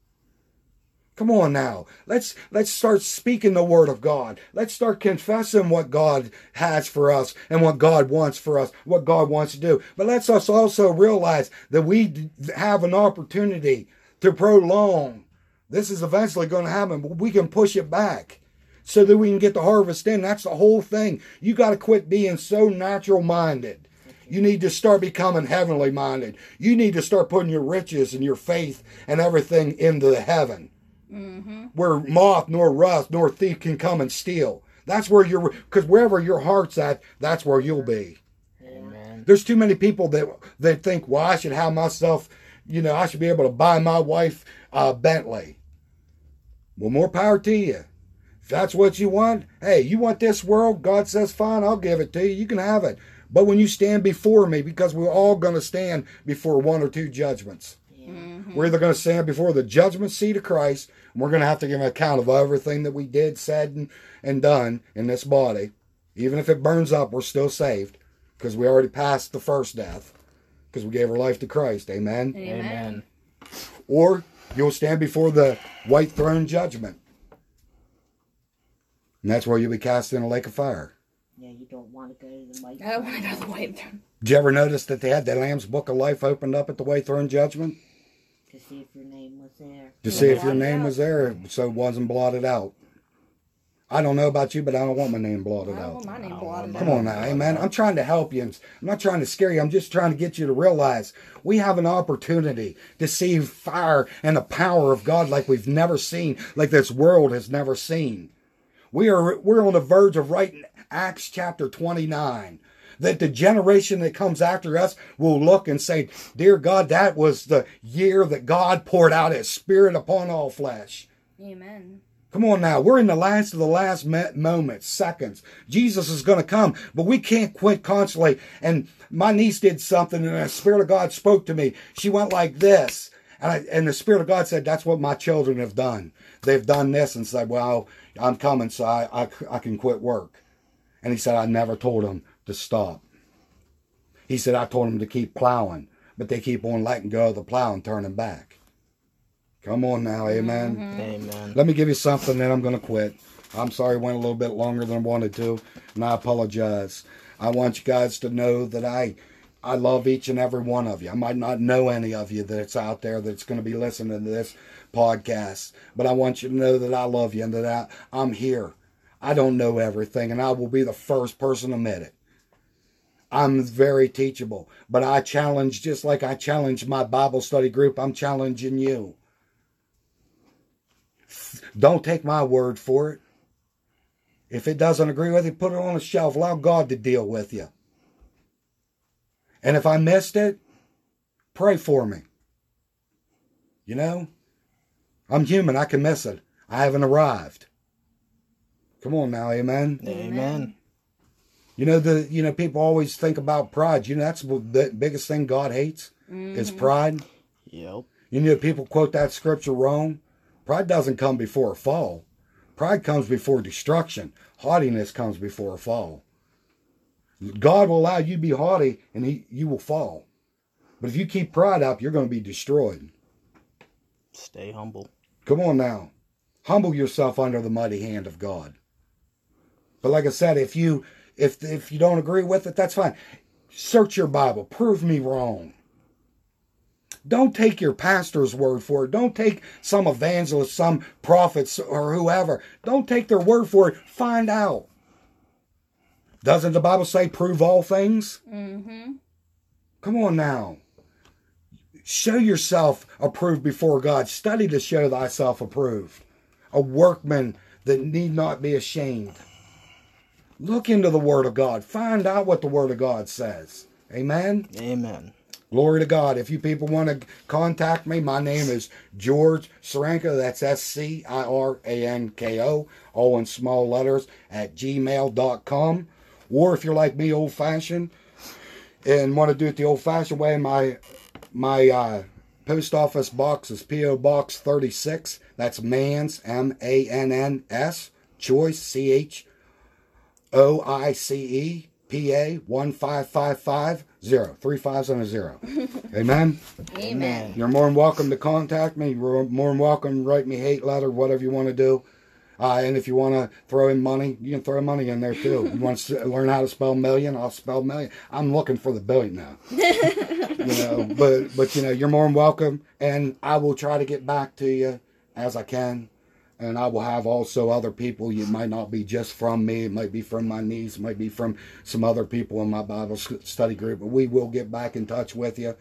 Come on now. Let's start speaking the word of God. Let's start confessing what God has for us and what God wants for us, what God wants to do. But let's us also realize that we have an opportunity to prolong. This is eventually going to happen, but we can push it back so that we can get the harvest in. That's the whole thing. You got to quit being so natural minded. You need to start becoming heavenly minded. You need to start putting your riches and your faith and everything into the heaven. Mm-hmm. Where moth nor rust nor thief can come and steal. That's where you're, because wherever your heart's at, that's where you'll be. Amen. There's too many people that think, well, I should have myself, you know, I should be able to buy my wife a Bentley. Well, more power to you. If that's what you want, hey, you want this world? God says, fine, I'll give it to you. You can have it. But when you stand before me, because we're all going to stand before one or two judgments. Mm-hmm. We're either going to stand before the judgment seat of Christ, and we're going to have to give an account of everything that we did, said, and done in this body. Even if it burns up, we're still saved, because we already passed the first death, because we gave our life to Christ. Amen? Amen. Or you'll stand before the white throne judgment. And that's where you'll be cast in a lake of fire. Yeah, you don't want to go to the white throne. I don't want to go to the white throne. Did you ever notice that they had the Lamb's Book of Life opened up at the white throne judgment? To see if your name was there. To see if your name was there, so it wasn't blotted out. I don't know about you, but I don't want my name blotted out. I don't want my name blotted out. Come on now, amen. I'm trying to help you. I'm not trying to scare you. I'm just trying to get you to realize we have an opportunity to see fire and the power of God like we've never seen, like this world has never seen. We're on the verge of writing Acts chapter 29. That the generation that comes after us will look and say, dear God, that was the year that God poured out his spirit upon all flesh. Amen. Come on now. We're in the last of the last moments, seconds. Jesus is going to come, but we can't quit constantly. And my niece did something and the Spirit of God spoke to me. She went like this. And the Spirit of God said, that's what my children have done. They've done this and said, well, I'm coming, so I can quit work. And he said, I never told them to stop. He said, I told them to keep plowing, but they keep on letting go of the plow and turning back. Come on now, amen? Mm-hmm. Amen. Let me give you something, then I'm going to quit. I'm sorry it went a little bit longer than I wanted to, and I apologize. I want you guys to know that I love each and every one of you. I might not know any of you that's out there that's going to be listening to this podcast, but I want you to know that I love you and that I'm here. I don't know everything, and I will be the first person to admit it. I'm very teachable, but I challenge, just like I challenge my Bible study group, I'm challenging you. Don't take my word for it. If it doesn't agree with you, put it on a shelf. Allow God to deal with you. And if I missed it, pray for me. You know, I'm human. I can miss it. I haven't arrived. Come on now, amen? Amen. You know, people always think about pride. You know, that's the biggest thing God hates is pride. Yep. You know, people quote that scripture wrong. Pride doesn't come before a fall. Pride comes before destruction. Haughtiness comes before a fall. God will allow you to be haughty and you will fall. But if you keep pride up, you're going to be destroyed. Stay humble. Come on now. Humble yourself under the mighty hand of God. But like I said, if you don't agree with it, that's fine. Search your Bible. Prove me wrong. Don't take your pastor's word for it. Don't take some evangelist, some prophets, or whoever. Don't take their word for it. Find out. Doesn't the Bible say prove all things? Mm-hmm. Come on now. Show yourself approved before God. Study to show thyself approved. A workman that need not be ashamed. Look into the Word of God. Find out what the Word of God says. Amen? Amen. Glory to God. If you people want to contact me, my name is George Sciranko. That's SCIRANKO, all in small letters, @gmail.com. Or if you're like me, old-fashioned, and want to do it the old-fashioned way, my post office box is P.O. Box 36. That's Manns, M-A-N-N-S, Choice, C-H-O-I-C-E, PA 15550 3570. Amen? Amen. You're more than welcome to contact me. You're more than welcome to write me a hate letter, whatever you want to do. And if you want to throw in money, you can throw money in there too. You want to learn how to spell million? I'll spell million. I'm looking for the billion now. You know, but you know, you're more than welcome, and I will try to get back to you as I can. And I will have also other people. You might not be just from me. It might be from my niece. It might be from some other people in my Bible study group. But we will get back in touch with you,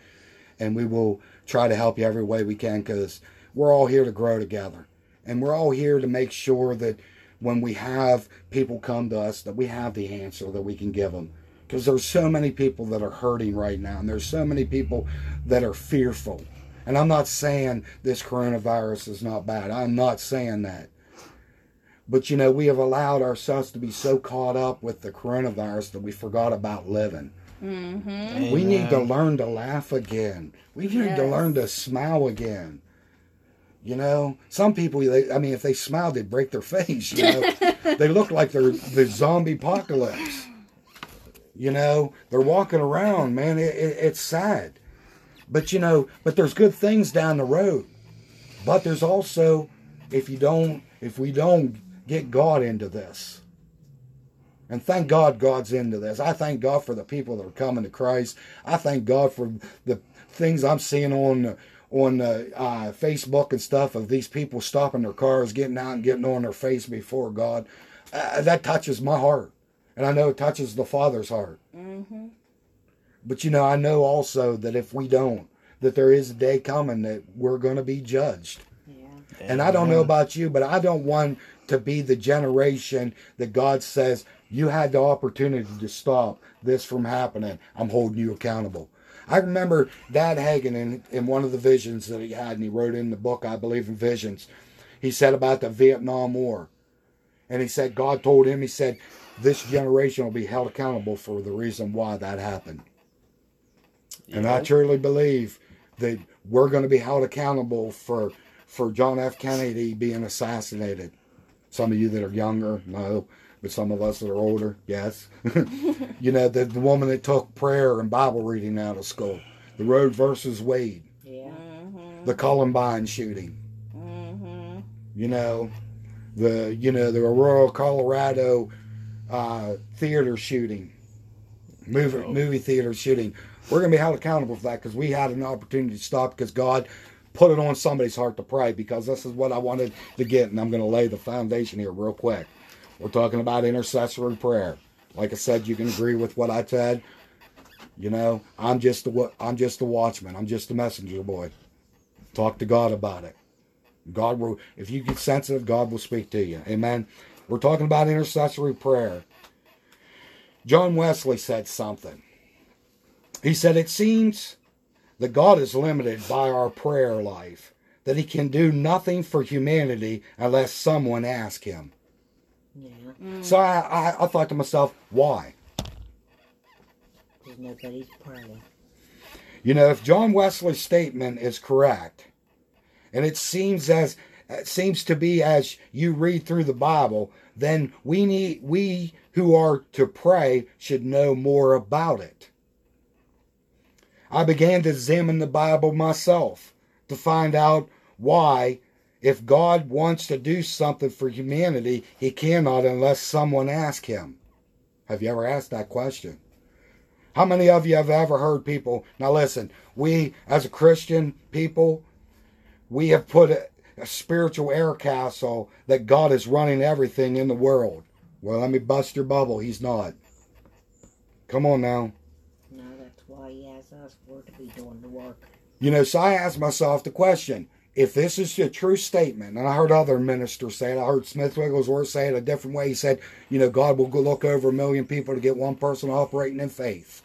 and we will try to help you every way we can, because we're all here to grow together. And we're all here to make sure that when we have people come to us, that we have the answer that we can give them. Because there's so many people that are hurting right now, and there's so many people that are fearful. And I'm not saying this coronavirus is not bad. I'm not saying that. But, you know, we have allowed ourselves to be so caught up with the coronavirus that we forgot about living. Mm-hmm. We need to learn to laugh again. We need to learn to smile again. You know, some people, if they smile, they break their face, you know. They look like they're the zombie apocalypse. You know, they're walking around, man. It's sad. But, you know, there's good things down the road. But there's also, if we don't get God into this, and thank God God's into this. I thank God for the people that are coming to Christ. I thank God for the things I'm seeing on Facebook and stuff of these people stopping their cars, getting out and getting on their face before God. That touches my heart. And I know it touches the Father's heart. Mm-hmm. But, you know, I know also that if we don't, that there is a day coming that we're going to be judged. Yeah. And I don't know about you, but I don't want to be the generation that God says, you had the opportunity to stop this from happening. I'm holding you accountable. I remember Dan Hagen in one of the visions that he had, and he wrote in the book, I believe in Visions, he said about the Vietnam War. And he said, God told him, he said, this generation will be held accountable for the reason why that happened. Yeah. And I truly believe that we're going to be held accountable for John F. Kennedy being assassinated. Some of you that are younger, no. But some of us that are older, yes. You know, the woman that took prayer and Bible reading out of school. The Roe versus Wade. Yeah. Mm-hmm. The Columbine shooting. Mm-hmm. You know, the Aurora, Colorado theater shooting. Movie theater shooting. We're going to be held accountable for that, because we had an opportunity to stop, because God put it on somebody's heart to pray, because this is what I wanted to get. And I'm going to lay the foundation here real quick. We're talking about intercessory prayer. Like I said, you can agree with what I said. You know, I'm just the watchman. I'm just the messenger boy. Talk to God about it. God will, if you get sensitive, God will speak to you. Amen. We're talking about intercessory prayer. John Wesley said something. He said, it seems that God is limited by our prayer life, that he can do nothing for humanity unless someone asks him. Yeah. Mm. So I thought to myself, why? Because nobody's praying. You know, if John Wesley's statement is correct, and it seems to be as you read through the Bible, then we who are to pray should know more about it. I began to examine the Bible myself to find out why. If God wants to do something for humanity, he cannot unless someone asks him. Have you ever asked that question? How many of you have ever heard people, now listen, we as a Christian people, we have put a spiritual air castle that God is running everything in the world. Well, let me bust your bubble. He's not. Come on now. No, that's why he has us to be doing the work. You know, so I asked myself the question, if this is a true statement, and I heard other ministers say it, I heard Smith Wigglesworth say it a different way. He said, you know, God will look over 1 million people to get one person operating in faith.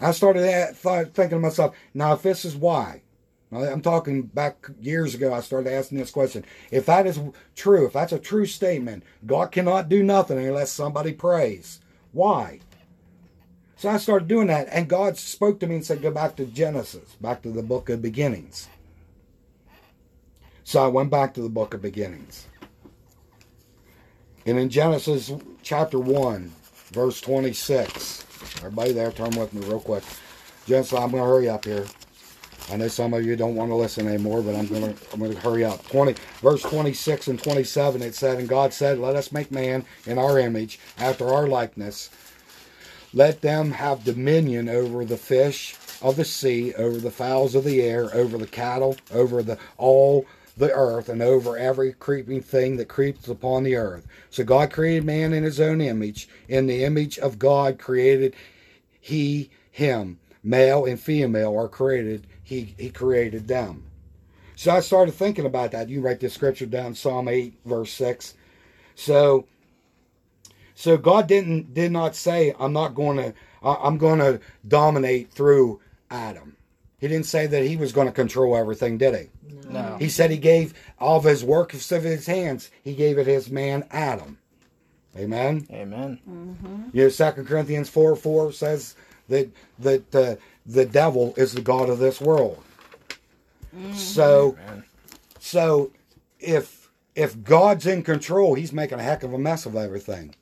I started thinking to myself, now if this is why, I'm talking back years ago, I started asking this question. If that is true, if that's a true statement, God cannot do nothing unless somebody prays. Why? So I started doing that, and God spoke to me and said, go back to Genesis, back to the book of beginnings. So I went back to the book of beginnings. And in Genesis chapter 1, verse 26. Everybody there, turn with me real quick. Gents, I'm going to hurry up here. I know some of you don't want to listen anymore, but I'm going to hurry up. Verse 26 and 27, it said, and God said, let us make man in our image, after our likeness. Let them have dominion over the fish of the sea, over the fowls of the air, over the cattle, over all the earth, and over every creeping thing that creeps upon the earth. So God created man in his own image. In the image of God created he him. Male and female are created. He created them. So I started thinking about that. You write this scripture down, Psalm 8, verse 6. So God did not say, I'm going to dominate through Adam. He didn't say that he was going to control everything, did he? No. He said he gave all of his work of his hands. He gave it his man Adam. Amen. Amen. Mm-hmm. You know, 2 Corinthians 4:4 says that the devil is the god of this world. Mm-hmm. So if God's in control, he's making a heck of a mess of everything.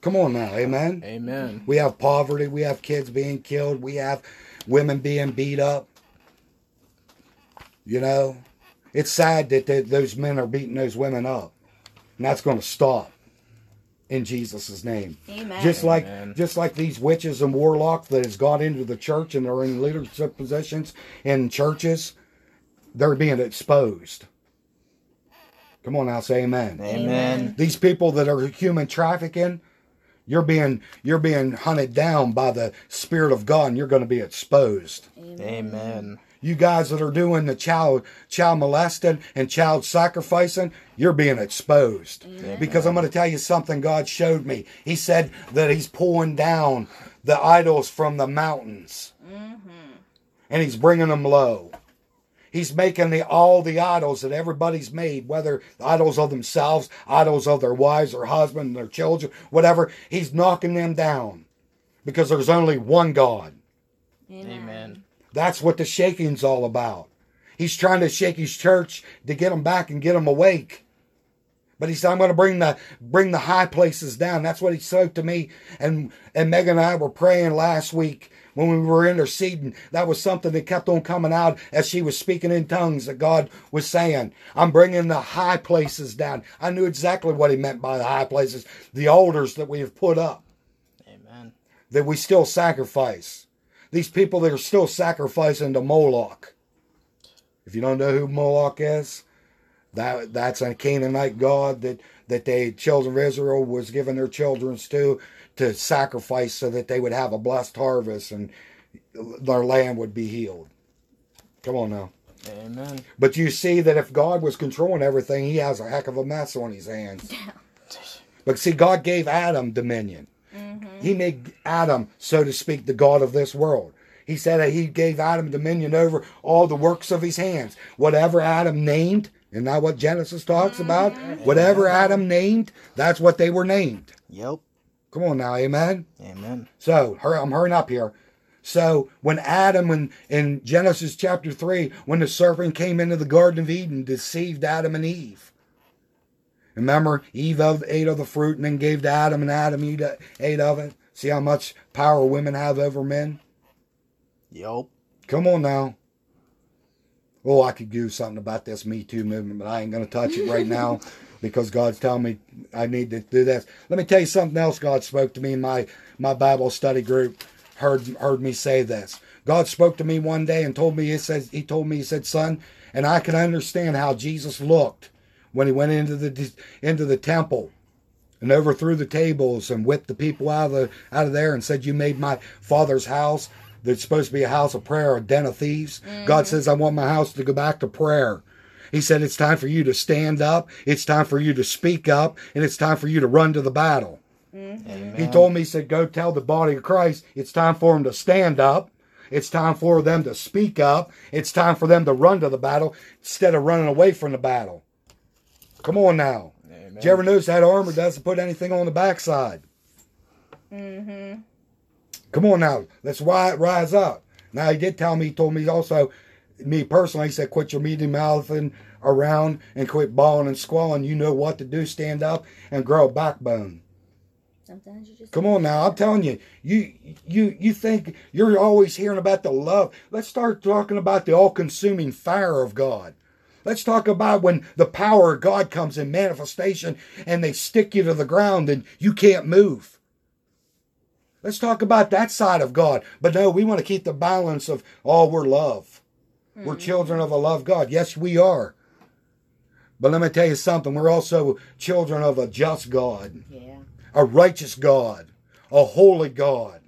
Come on now, amen? Amen. We have poverty, we have kids being killed, we have women being beat up. You know, it's sad that those men are beating those women up. And that's going to stop in Jesus' name. Amen. Just like these witches and warlocks that has got into the church and are in leadership positions in churches, they're being exposed. Come on now, say amen. Amen. These people that are human trafficking, you're being hunted down by the Spirit of God, and you're going to be exposed. Amen. You guys that are doing the child molesting and child sacrificing, you're being exposed. Amen. Because I'm going to tell you something God showed me. He said that he's pulling down the idols from the mountains. Mm-hmm. And he's bringing them low. He's making all the idols that everybody's made, whether idols of themselves, idols of their wives, their husbands, their children, whatever. He's knocking them down because there's only one God. Amen. That's what the shaking's all about. He's trying to shake his church to get them back and get them awake. But he said, I'm going to bring the high places down. That's what he spoke to me. And Megan and I were praying last week when we were interceding. That was something that kept on coming out as she was speaking in tongues, that God was saying, I'm bringing the high places down. I knew exactly what he meant by the high places. The altars that we have put up. Amen. That we still sacrifice. These people that are still sacrificing to Moloch. If you don't know who Moloch is, that's a Canaanite god that the children of Israel was giving their children to sacrifice so that they would have a blessed harvest and their land would be healed. Come on now. Amen. But you see that if God was controlling everything, he has a heck of a mess on his hands. Yeah. But see, God gave Adam dominion. Mm-hmm. He made Adam, so to speak, the god of this world. He said that he gave Adam dominion over all the works of his hands. Whatever Adam named, and not what Genesis talks about. Amen. Whatever Adam named, that's what they were named. Yep. Come on now, amen? Amen. So, I'm hurrying up here. So, when Adam, in Genesis chapter 3, when the serpent came into the Garden of Eden, deceived Adam and Eve. Remember, Eve ate of the fruit and then gave to Adam, and Adam ate of it. See how much power women have over men? Yep. Come on now. Oh, I could do something about this Me Too movement, but I ain't going to touch it right now because God's telling me I need to do this. Let me tell you something else God spoke to me in my Bible study group. Heard me say this. God spoke to me one day and told me, he said, son, and I can understand how Jesus looked when he went into the temple and overthrew the tables and whipped the people out of there and said, you made my Father's house, that's supposed to be a house of prayer, a den of thieves. Mm. God says, I want my house to go back to prayer. He said, it's time for you to stand up. It's time for you to speak up. And it's time for you to run to the battle. Mm-hmm. He told me, he said, go tell the body of Christ, it's time for them to stand up. It's time for them to speak up. It's time for them to run to the battle instead of running away from the battle. Come on now. Amen. Did you ever notice that armor doesn't put anything on the backside? Mm-hmm. Come on now, let's rise up. Now, he did tell me, he told me also, me personally, he said, quit your meaty mouthing around and quit bawling and squalling. You know what to do, stand up and grow a backbone. Sometimes you just... Come on now, I'm telling you, you think you're always hearing about the love. Let's start talking about the all-consuming fire of God. Let's talk about when the power of God comes in manifestation and they stick you to the ground and you can't move. Let's talk about that side of God. But no, we want to keep the balance of, oh, we're love. Mm-hmm. We're children of a love God. Yes, we are. But let me tell you something. We're also children of a just God. Yeah. A righteous God, a holy God.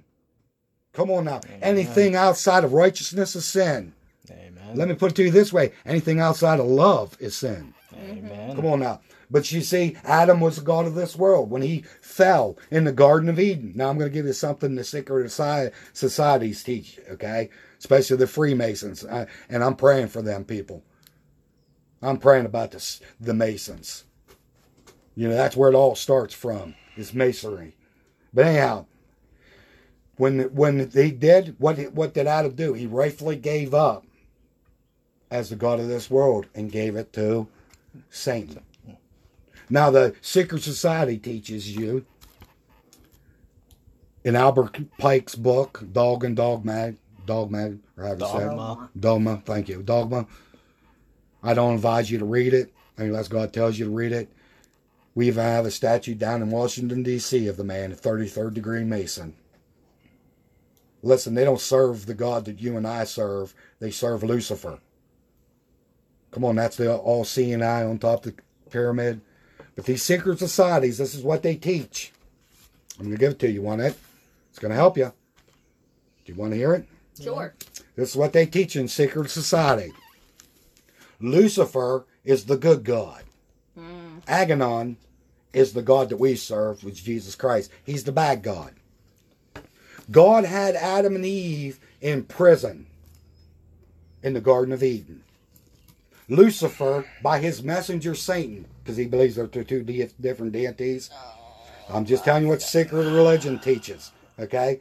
Come on now. Amen. Anything outside of righteousness is sin. Amen. Let me put it to you this way. Anything outside of love is sin. Amen. Come on now. But you see, Adam was the God of this world when he fell in the Garden of Eden. Now, I'm going to give you something the secret societies teach, okay? Especially the Freemasons. And I'm praying for them, people. I'm praying about the Masons. You know, that's where it all starts from. It's masonry. But anyhow, when they did, what did Adam do? He rightfully gave up as the God of this world and gave it to Satan. Now, the secret society teaches you, in Albert Pike's book, Dogma, thank you, Dogma. I don't advise you to read it unless God tells you to read it. We even have a statue down in Washington, D.C. of the man, a 33rd degree Mason. Listen, they don't serve the God that you and I serve. They serve Lucifer. Come on, that's the all-seeing eye on top of the pyramid. But these secret societies, this is what they teach. I'm going to give it to you. You want it? It's going to help you. Do you want to hear it? Sure. This is what they teach in secret society. Lucifer is the good God. Aganon is the God that we serve, which is Jesus Christ. He's the bad God. God had Adam and Eve in prison in the Garden of Eden. Lucifer, by his messenger Satan, because he believes they're two different deities. I'm just telling you what secret religion teaches, okay?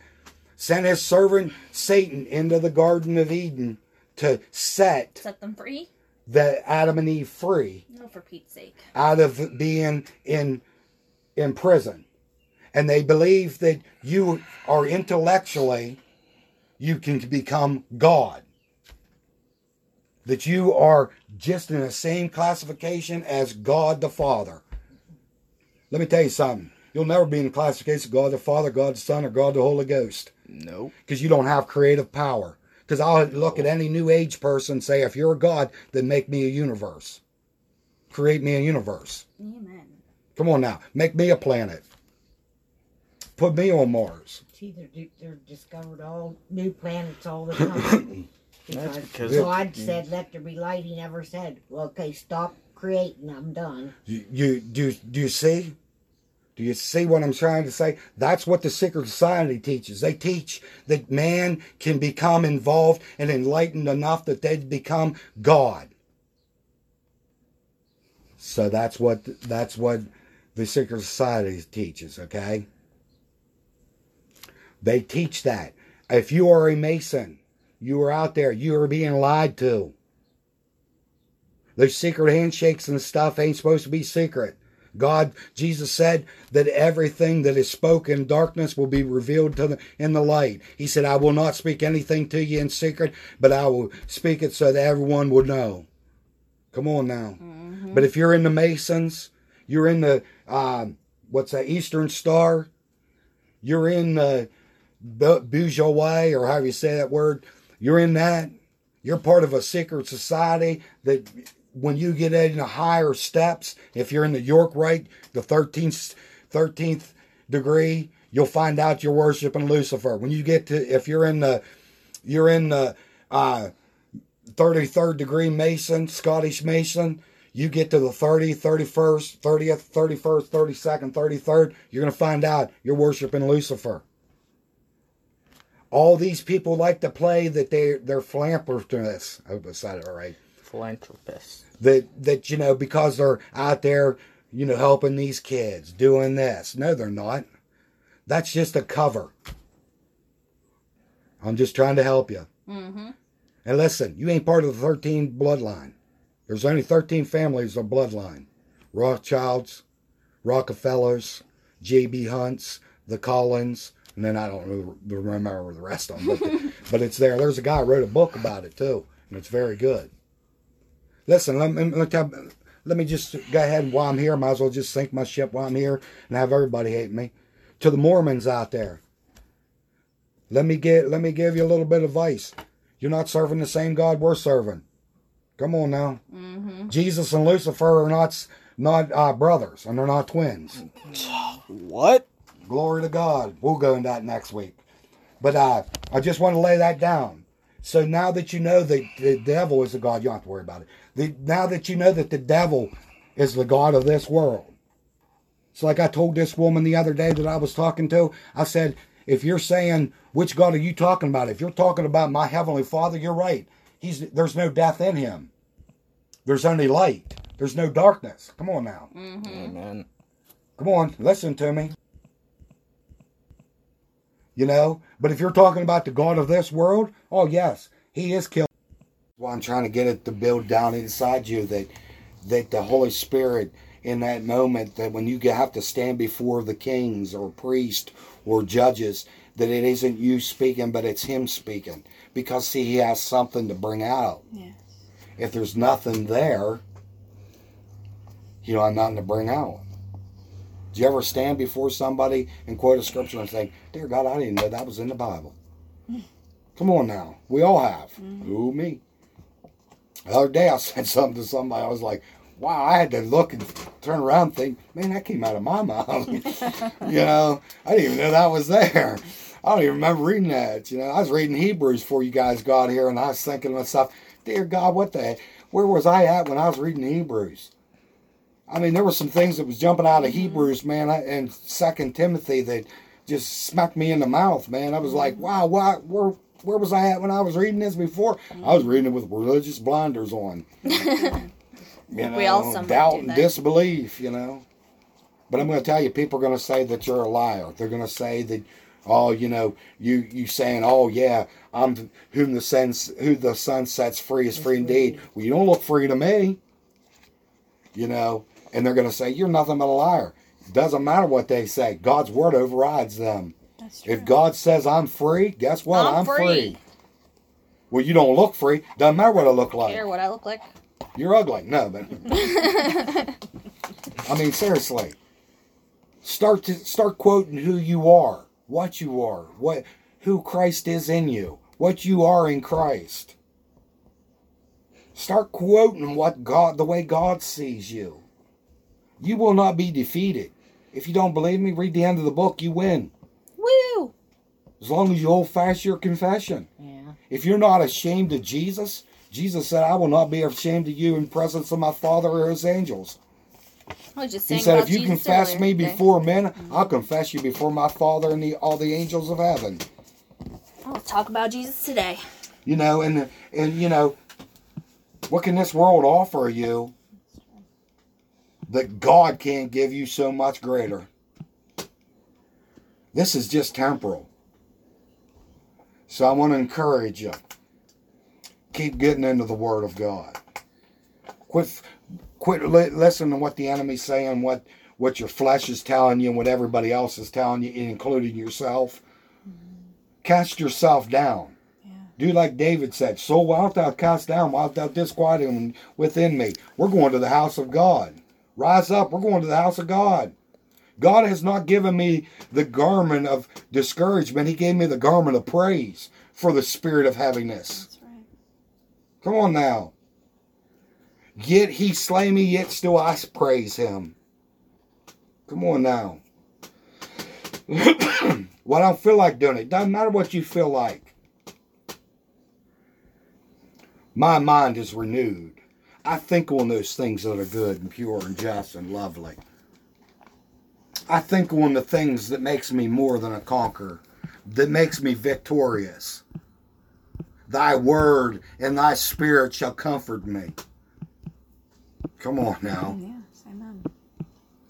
Sent his servant Satan into the Garden of Eden to set them free? That Adam and Eve free. No, for Pete's sake. Out of being in prison. And they believe that you are intellectually, you can become God. That you are just in the same classification as God the Father. Let me tell you something. You'll never be in the classification of God the Father, God the Son, or God the Holy Ghost. No. Because you don't have creative power. Because I'll look at any New Age person and say, if you're a God, then make me a universe. Create me a universe. Amen. Come on now. Make me a planet. Put me on Mars. See, they're discovered all new planets all the time. Because God said, let there be light. He never said, well, okay, stop creating. I'm done. Do you see? Do you see what I'm trying to say? That's what the secret society teaches. They teach that man can become involved and enlightened enough that they become God. So that's what the secret society teaches, okay? They teach that. If you are a Mason, you are out there, you are being lied to. Those secret handshakes and stuff ain't supposed to be secret. God, Jesus said that everything that is spoken in darkness will be revealed to them in the light. He said, I will not speak anything to you in secret, but I will speak it so that everyone will know. Come on now. Mm-hmm. But if you're in the Masons, you're in the, Eastern Star, you're in the bourgeoisie, or however you say that word, you're in that, you're part of a secret society that... When you get into higher steps, if you're in the York Rite, the 13th degree, you'll find out you're worshiping Lucifer. When you get to, if you're in the 33rd degree Mason, Scottish Mason, you get to the 30th, 32nd, 33rd, you're going to find out you're worshiping Lucifer. All these people like to play that they're philanthropists. I hope I said it all right. Philanthropists. That you know, because they're out there, you know, helping these kids, doing this. No, they're not. That's just a cover. I'm just trying to help you. Mm-hmm. And listen, you ain't part of the 13 bloodline. There's only 13 families of bloodline. Rothschilds, Rockefellers, J.B. Hunt's, the Collins, and then I don't really remember the rest of them, but, but it's there. There's a guy who wrote a book about it, too, and it's very good. Listen, let me just go ahead and while I'm here, might as well just sink my ship while I'm here and have everybody hate me. To the Mormons out there, let me give you a little bit of advice. You're not serving the same God we're serving. Come on now. Mm-hmm. Jesus and Lucifer are not brothers, and they're not twins. What? Glory to God. We'll go into that next week. But I just want to lay that down. So now that you know that the devil is the God, you don't have to worry about it. Now that you know that the devil is the God of this world. So like I told this woman the other day that I was talking to, I said, if you're saying, which God are you talking about? If you're talking about my Heavenly Father, you're right. There's no death in him. There's only light. There's no darkness. Come on now. Mm-hmm. Amen. Come on, listen to me. You know, but if you're talking about the God of this world, oh yes, he is killed. Well, I'm trying to get it to build down inside you that the Holy Spirit in that moment, that when you have to stand before the kings or priests or judges, that it isn't you speaking, but it's him speaking. Because, see, he has something to bring out. Yes. If there's nothing there, you know, I'm nothing to bring out. Do you ever stand before somebody and quote a scripture and think, dear God, I didn't know that was in the Bible? Come on now. We all have. Mm-hmm. Ooh, me. The other day I said something to somebody. I was like, wow, I had to look and turn around and think, man, that came out of my mouth. You know, I didn't even know that was there. I don't even remember reading that. You know, I was reading Hebrews before you guys got here, and I was thinking to myself, dear God, what the heck? Where was I at when I was reading Hebrews? I mean, there were some things that was jumping out of Hebrews, man, and 2 Timothy that just smacked me in the mouth, man. I was like, wow, where was I at when I was reading this before? I was reading it with religious blinders on. You know, we all doubt and disbelief, you know. But I'm going to tell you, people are going to say that you're a liar. They're going to say that, oh, you know, you saying, oh yeah, I'm who the sun sets free is free indeed. Well, you don't look free to me, you know. And they're going to say, you're nothing but a liar. It doesn't matter what they say. God's word overrides them. That's true. If God says I'm free, guess what? I'm free. Well, you don't look free. Doesn't matter what I look like. Care what I look like. You're ugly. No, but I mean, seriously. Start quoting who you are, what you are, who Christ is in you, what you are in Christ. Start quoting the way God sees you. You will not be defeated. If you don't believe me, read the end of the book. You win. Woo! As long as you hold fast your confession. Yeah. If you're not ashamed of Jesus, Jesus said, "I will not be ashamed of you in presence of my Father or His angels." He said, "If you confess me before men, mm-hmm. I'll confess you before my Father and all the angels of heaven." I'll talk about Jesus today. You know, and you know. What can this world offer you that God can't give you so much greater? This is just temporal. So I want to encourage you. Keep getting into the Word of God. Quit listening to what the enemy's saying, what your flesh is telling you, and what everybody else is telling you, including yourself. Mm-hmm. Cast yourself down. Do like David said, "Soul, why art thou cast down? Why art thou disquieted within me?" We're going to the house of God. Rise up. We're going to the house of God. God has not given me the garment of discouragement. He gave me the garment of praise for the spirit of heaviness. That's right. Come on now. Yet he slay me, yet still I praise him. Come on now. Well, I don't feel like doing it. Doesn't matter what you feel like. My mind is renewed. I think on those things that are good and pure and just and lovely. I think on the things that makes me more than a conqueror, that makes me victorious. Thy word and thy spirit shall comfort me. Come on now. Yes, amen.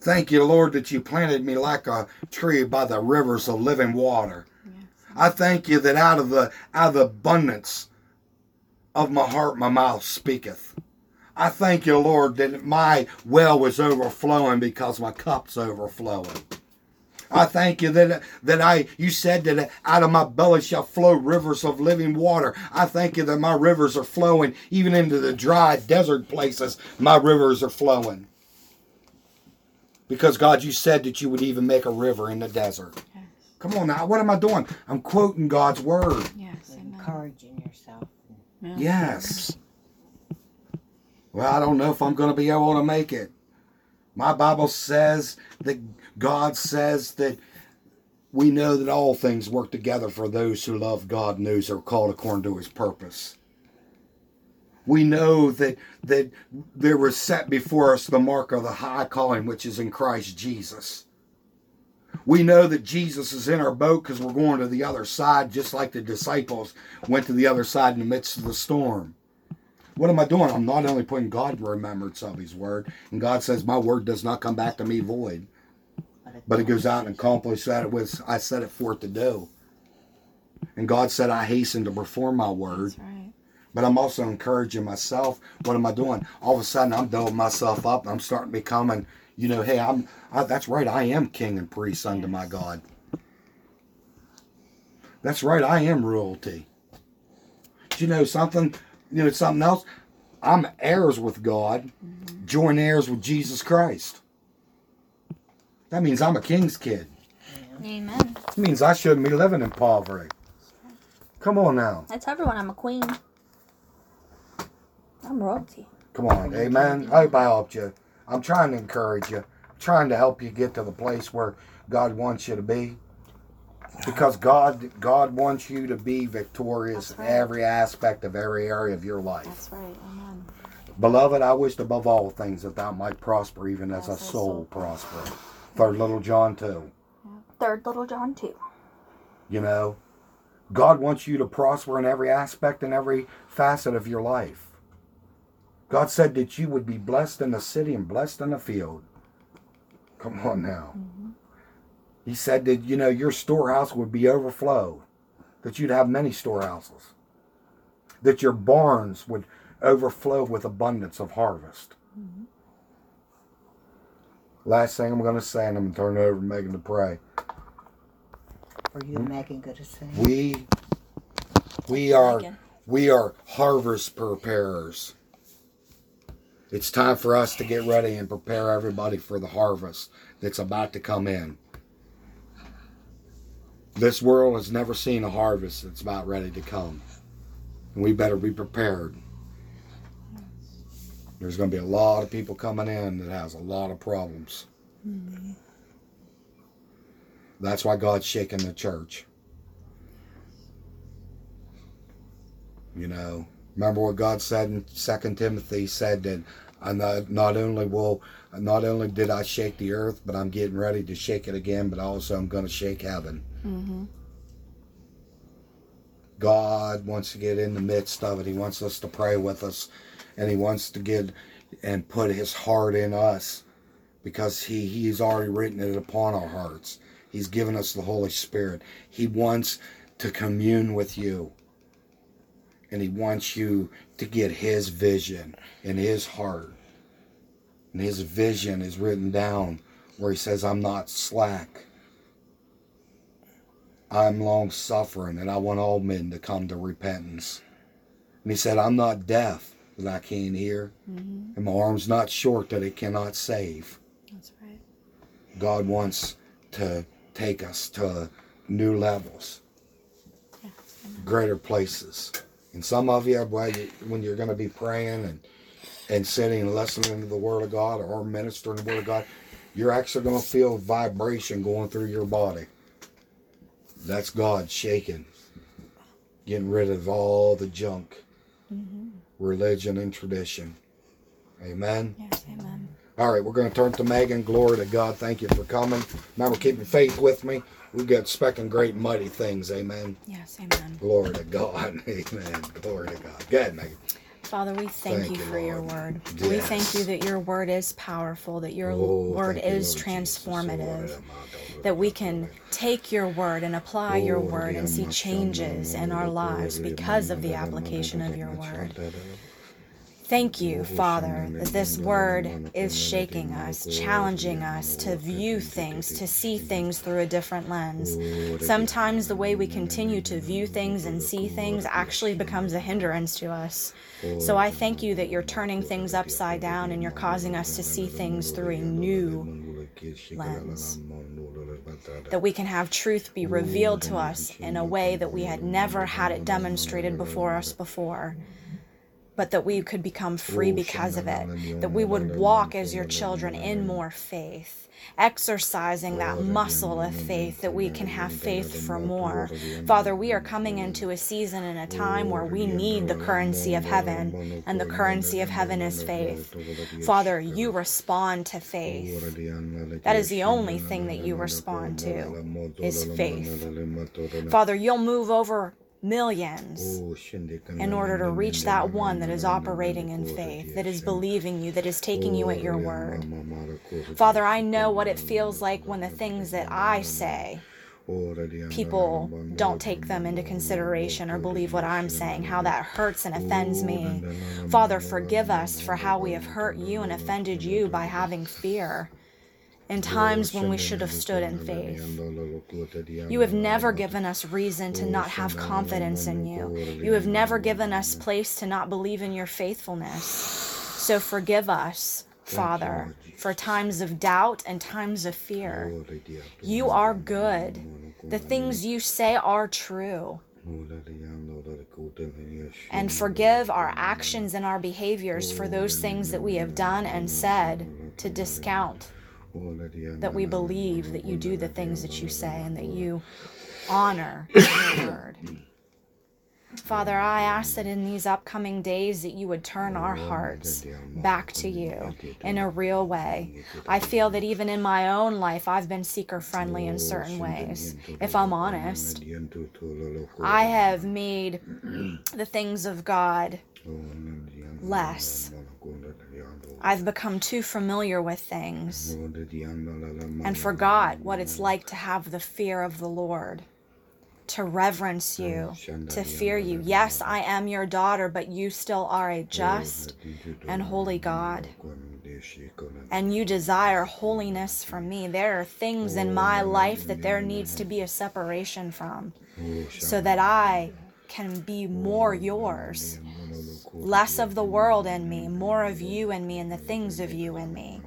Thank you, Lord, that you planted me like a tree by the rivers of living water. Yes. I thank you that out of the abundance of my heart, my mouth speaketh. I thank you, Lord, that my well is overflowing because my cup's overflowing. I thank you that you said that out of my belly shall flow rivers of living water. I thank you that my rivers are flowing. Even into the dry desert places, my rivers are flowing. Because God, you said that you would even make a river in the desert. Yes. Come on now, what am I doing? I'm quoting God's word. Yes, encouraging yourself. Yeah. Yes. Well, I don't know if I'm going to be able to make it. My Bible says that God says that we know that all things work together for those who love God and those who are called according to his purpose. We know that there was set before us the mark of the high calling which is in Christ Jesus. We know that Jesus is in our boat because we're going to the other side, just like the disciples went to the other side in the midst of the storm. What am I doing? I'm not only putting God in remembrance of his word, and God says my word does not come back to me void, but it goes out and accomplishes that which I set it forth to do. And God said, I hasten to perform my word. That's right. But I'm also encouraging myself. What am I doing? All of a sudden, I'm building myself up. I'm starting to become, hey, that's right, I am king and priest unto my God. That's right, I am royalty. Do you know something? Something else? I'm heirs with God, joint heirs with Jesus Christ. That means I'm a king's kid. Amen. It means I shouldn't be living in poverty. Come on now. I tell everyone I'm a queen. I'm royalty. Come on, amen. I hope I helped you. I'm trying to encourage you. I'm trying to help you get to the place where God wants you to be. Because God wants you to be victorious in every aspect of every area of your life. That's right. Amen. Beloved, I wished above all things that thou might prosper, even as a soul prosper. 3 Little John 2. 3 Little John 2. God wants you to prosper in every aspect and every facet of your life. God said that you would be blessed in the city and blessed in the field. Come on now. Mm-hmm. He said that, your storehouse would be overflow, that you'd have many storehouses, that your barns would overflow with abundance of harvest. Mm-hmm. Last thing I'm going to say, and I'm going to turn it over to Megan to pray. Are you and Megan going to say? We are harvest preparers. It's time for us to get ready and prepare everybody for the harvest that's about to come in. This world has never seen a harvest that's about ready to come. And we better be prepared. There's going to be a lot of people coming in that has a lot of problems. Mm-hmm. That's why God's shaking the church. Remember what God said in 2 Timothy, said that not only did I shake the earth, but I'm getting ready to shake it again, but also I'm going to shake heaven. Mm-hmm. God wants to get in the midst of it. He wants us to pray with us, and he wants to get and put his heart in us, because he's already written it upon our hearts. He's given us the Holy Spirit. He wants to commune with you. And he wants you to get his vision and his heart. And his vision is written down where he says, I'm not slack. I'm long-suffering, and I want all men to come to repentance. And he said, I'm not deaf that I can't hear. Mm-hmm. And my arm's not short that it cannot save. That's right. God wants to take us to new levels, greater places. And some of you, when you're going to be praying and sitting and listening to the Word of God or ministering the Word of God, you're actually going to feel vibration going through your body. That's God shaking, getting rid of all the junk, religion and tradition. Amen? Yes, amen. All right, we're going to turn to Megan. Glory to God. Thank you for coming. Remember, keeping faith with me. We got expecting great mighty things, amen? Yes, amen. Glory to God, amen. Glory to God. Good night. Father, we thank you for Lord. Your word. Yes. We thank you that your word is powerful, that your word is transformative, that we can take your word and apply your word and see changes in our lives because of the application of your word. Thank you, Father, that this word is shaking us, challenging us to view things, to see things through a different lens. Sometimes the way we continue to view things and see things actually becomes a hindrance to us. So I thank you that you're turning things upside down and you're causing us to see things through a new lens. That we can have truth be revealed to us in a way that we had never had it demonstrated before us before. But that we could become free because of it, that we would walk as your children in more faith, exercising that muscle of faith, that we can have faith for more. Father, we are coming into a season and a time where we need the currency of heaven, and the currency of heaven is faith. Father, you respond to faith. That is the only thing that you respond to, is faith. Father, you'll move over millions in order to reach that one that is operating in faith, that is believing you, that is taking you at your word. Father, I know what it feels like when the things that I say, people don't take them into consideration or believe what I'm saying, how that hurts and offends me. Father, forgive us for how we have hurt you and offended you by having fear in times when we should have stood in faith. You have never given us reason to not have confidence in you. You have never given us place to not believe in your faithfulness. So forgive us, Father, for times of doubt and times of fear. You are good. The things you say are true. And forgive our actions and our behaviors for those things that we have done and said to discount that we believe that you do the things that you say and that you honor your word. Father, I ask that in these upcoming days that you would turn our hearts back to you in a real way. I feel that even in my own life, I've been seeker-friendly in certain ways. If I'm honest, I have made the things of God less. I've become too familiar with things and forgot what it's like to have the fear of the Lord, to reverence you, to fear you. Yes, I am your daughter, but you still are a just and holy God. And you desire holiness from me. There are things in my life that there needs to be a separation from so that I can be more yours. Less of the world in me, more of you in me and the things of you in me.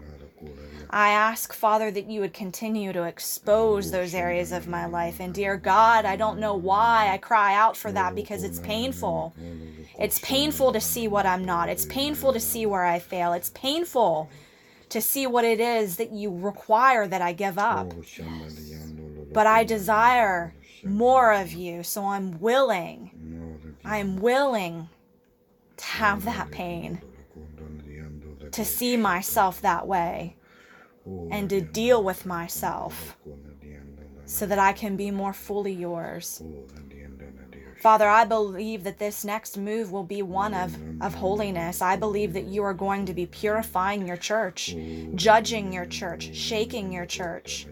I ask, Father, that you would continue to expose those areas of my life. And dear God, I don't know why I cry out for that, because it's painful. It's painful to see what I'm not. It's painful to see where I fail. It's painful to see what it is that you require that I give up. But I desire more of you, so I'm willing. I'm willing to have that pain, to see myself that way, and to deal with myself so that I can be more fully yours. Father, I believe that this next move will be one of holiness. I believe that you are going to be purifying your church, judging your church, shaking your church.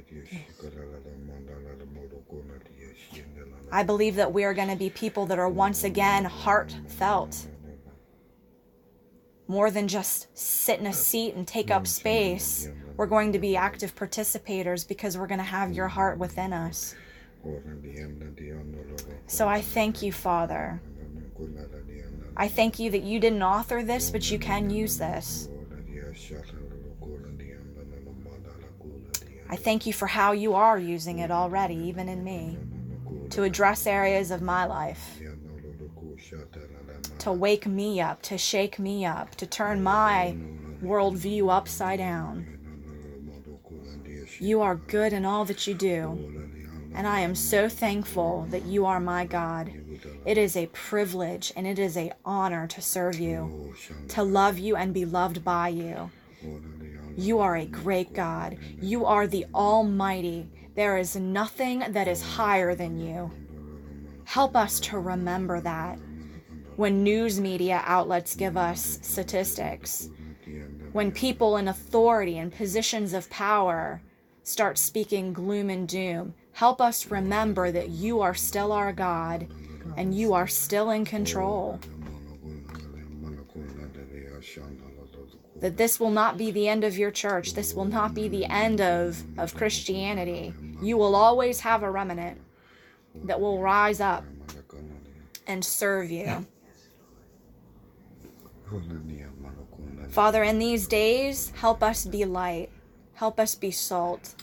I believe that we are going to be people that are once again heartfelt. More than just sit in a seat and take up space, we're going to be active participators because we're going to have your heart within us. So I thank you, Father. I thank you that you didn't author this, but you can use this. I thank you for how you are using it already, even in me, to address areas of my life, to wake me up, to shake me up, to turn my worldview upside down. You are good in all that you do, and I am so thankful that you are my God. It is a privilege and it is an honor to serve you, to love you and be loved by you. You are a great God. You are the Almighty. There is nothing that is higher than you. Help us to remember that. When news media outlets give us statistics, when people in authority and positions of power start speaking gloom and doom, help us remember that you are still our God and you are still in control. that this will not be the end of your church. This will not be the end of Christianity. You will always have a remnant that will rise up and serve you. Father, in these days, help us be light. Help us be salt.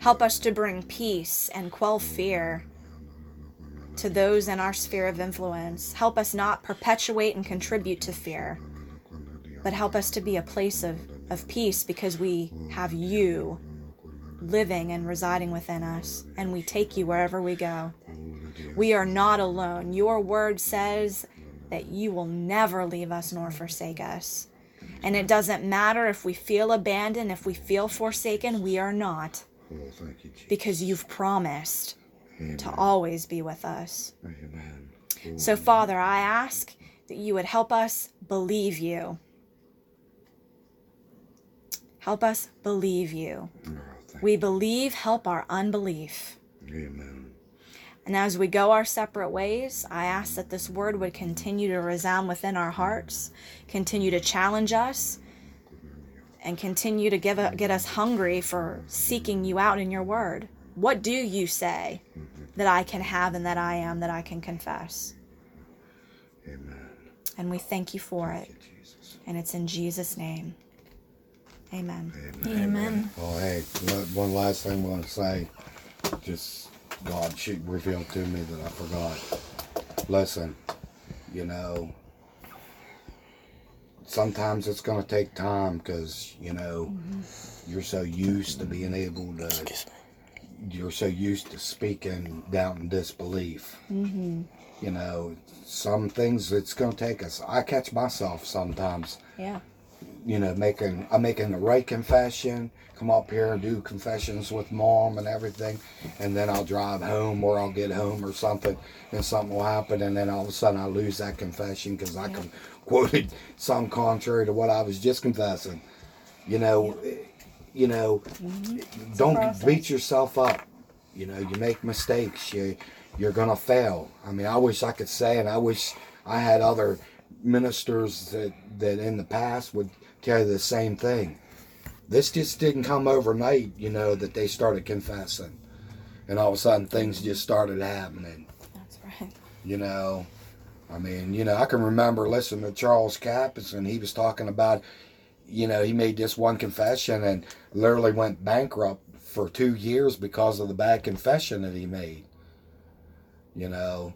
Help us to bring peace and quell fear to those in our sphere of influence. Help us not perpetuate and contribute to fear, but help us to be a place of peace, because we have you living and residing within us, and we take you wherever we go. We are not alone. Your word says that you will never leave us nor forsake us. And it doesn't matter if we feel abandoned, if we feel forsaken, we are not. Because you've promised to always be with us. So, Father, I ask that you would help us believe you. Help us believe you. We believe, help our unbelief. Amen. And as we go our separate ways, I ask that this word would continue to resound within our hearts, continue to challenge us, and continue to get us hungry for seeking you out in your word. What do you say that I can have and that I am, that I can confess? Amen. And we thank you for it. And it's in Jesus' name. Amen. Amen. Amen. Well, hey, one last thing I want to say. Just God, she revealed to me that I forgot. Listen, you know, sometimes it's going to take time because, you know, you're so used to being able to, you're so used to speaking doubt and disbelief. Mm-hmm. You know, some things it's going to take us. I catch myself sometimes. Yeah. You know, I'm making the right confession, come up here and do confessions with mom and everything, and then I'll drive home or I'll get home or something, and something will happen, and then all of a sudden I lose that confession because I quoted some contrary to what I was just confessing. You know, don't beat yourself up. You know, you make mistakes. You're gonna fail. I mean, I wish I could say, and I wish I had other ministers that in the past would tell you the same thing. This just didn't come overnight, you know, that they started confessing. And all of a sudden things just started happening. That's right. You know, I mean, you know, I can remember listening to Charles Capps, and he was talking about, you know, he made this one confession and literally went bankrupt for 2 years because of the bad confession that he made. You know,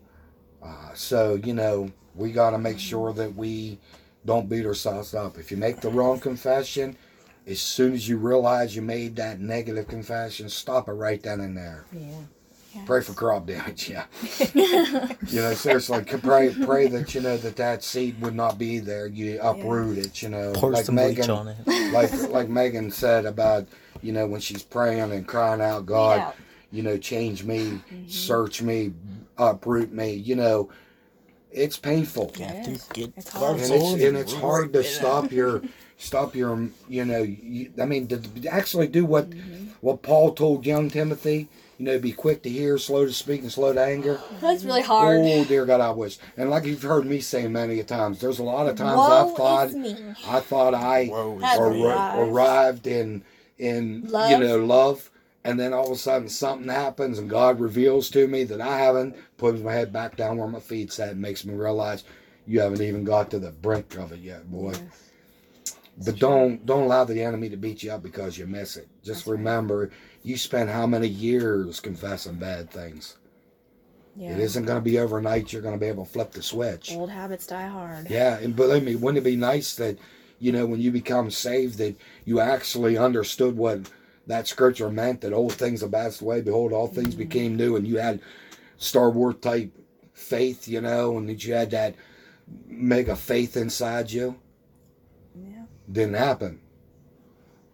so, you know, we got to make sure that we don't beat ourselves up. If you make the wrong confession, as soon as you realize you made that negative confession, stop it right then and there. Yeah. Yes. Pray for crop damage, yeah. You know, seriously, pray that, you know, that seed would not be there. You uproot it, you know. Pour like some bleach on it. Like Megan said about, you know, when she's praying and crying out, God, you know, change me, search me, uproot me, you know. It's painful. It's hard to stop your. You know, to actually do what Paul told young Timothy. You know, be quick to hear, slow to speak, and slow to anger. That's really hard. Oh dear God, I wish. And like you've heard me say many a times, there's a lot of times I arrived in love. You know, love. And then all of a sudden something happens and God reveals to me that I haven't, puts my head back down where my feet's at, and makes me realize you haven't even got to the brink of it yet, boy. Yes. But don't allow the enemy to beat you up because you miss it. Just remember, you spent how many years confessing bad things? Yeah. It isn't going to be overnight you're going to be able to flip the switch. Old habits die hard. Yeah, and believe me, wouldn't it be nice that, you know, when you become saved that you actually understood what that scripture meant, that old things have passed away. Behold, all things became new. And you had Star Wars type faith, you know, and that you had that mega faith inside you. Yeah. Didn't happen.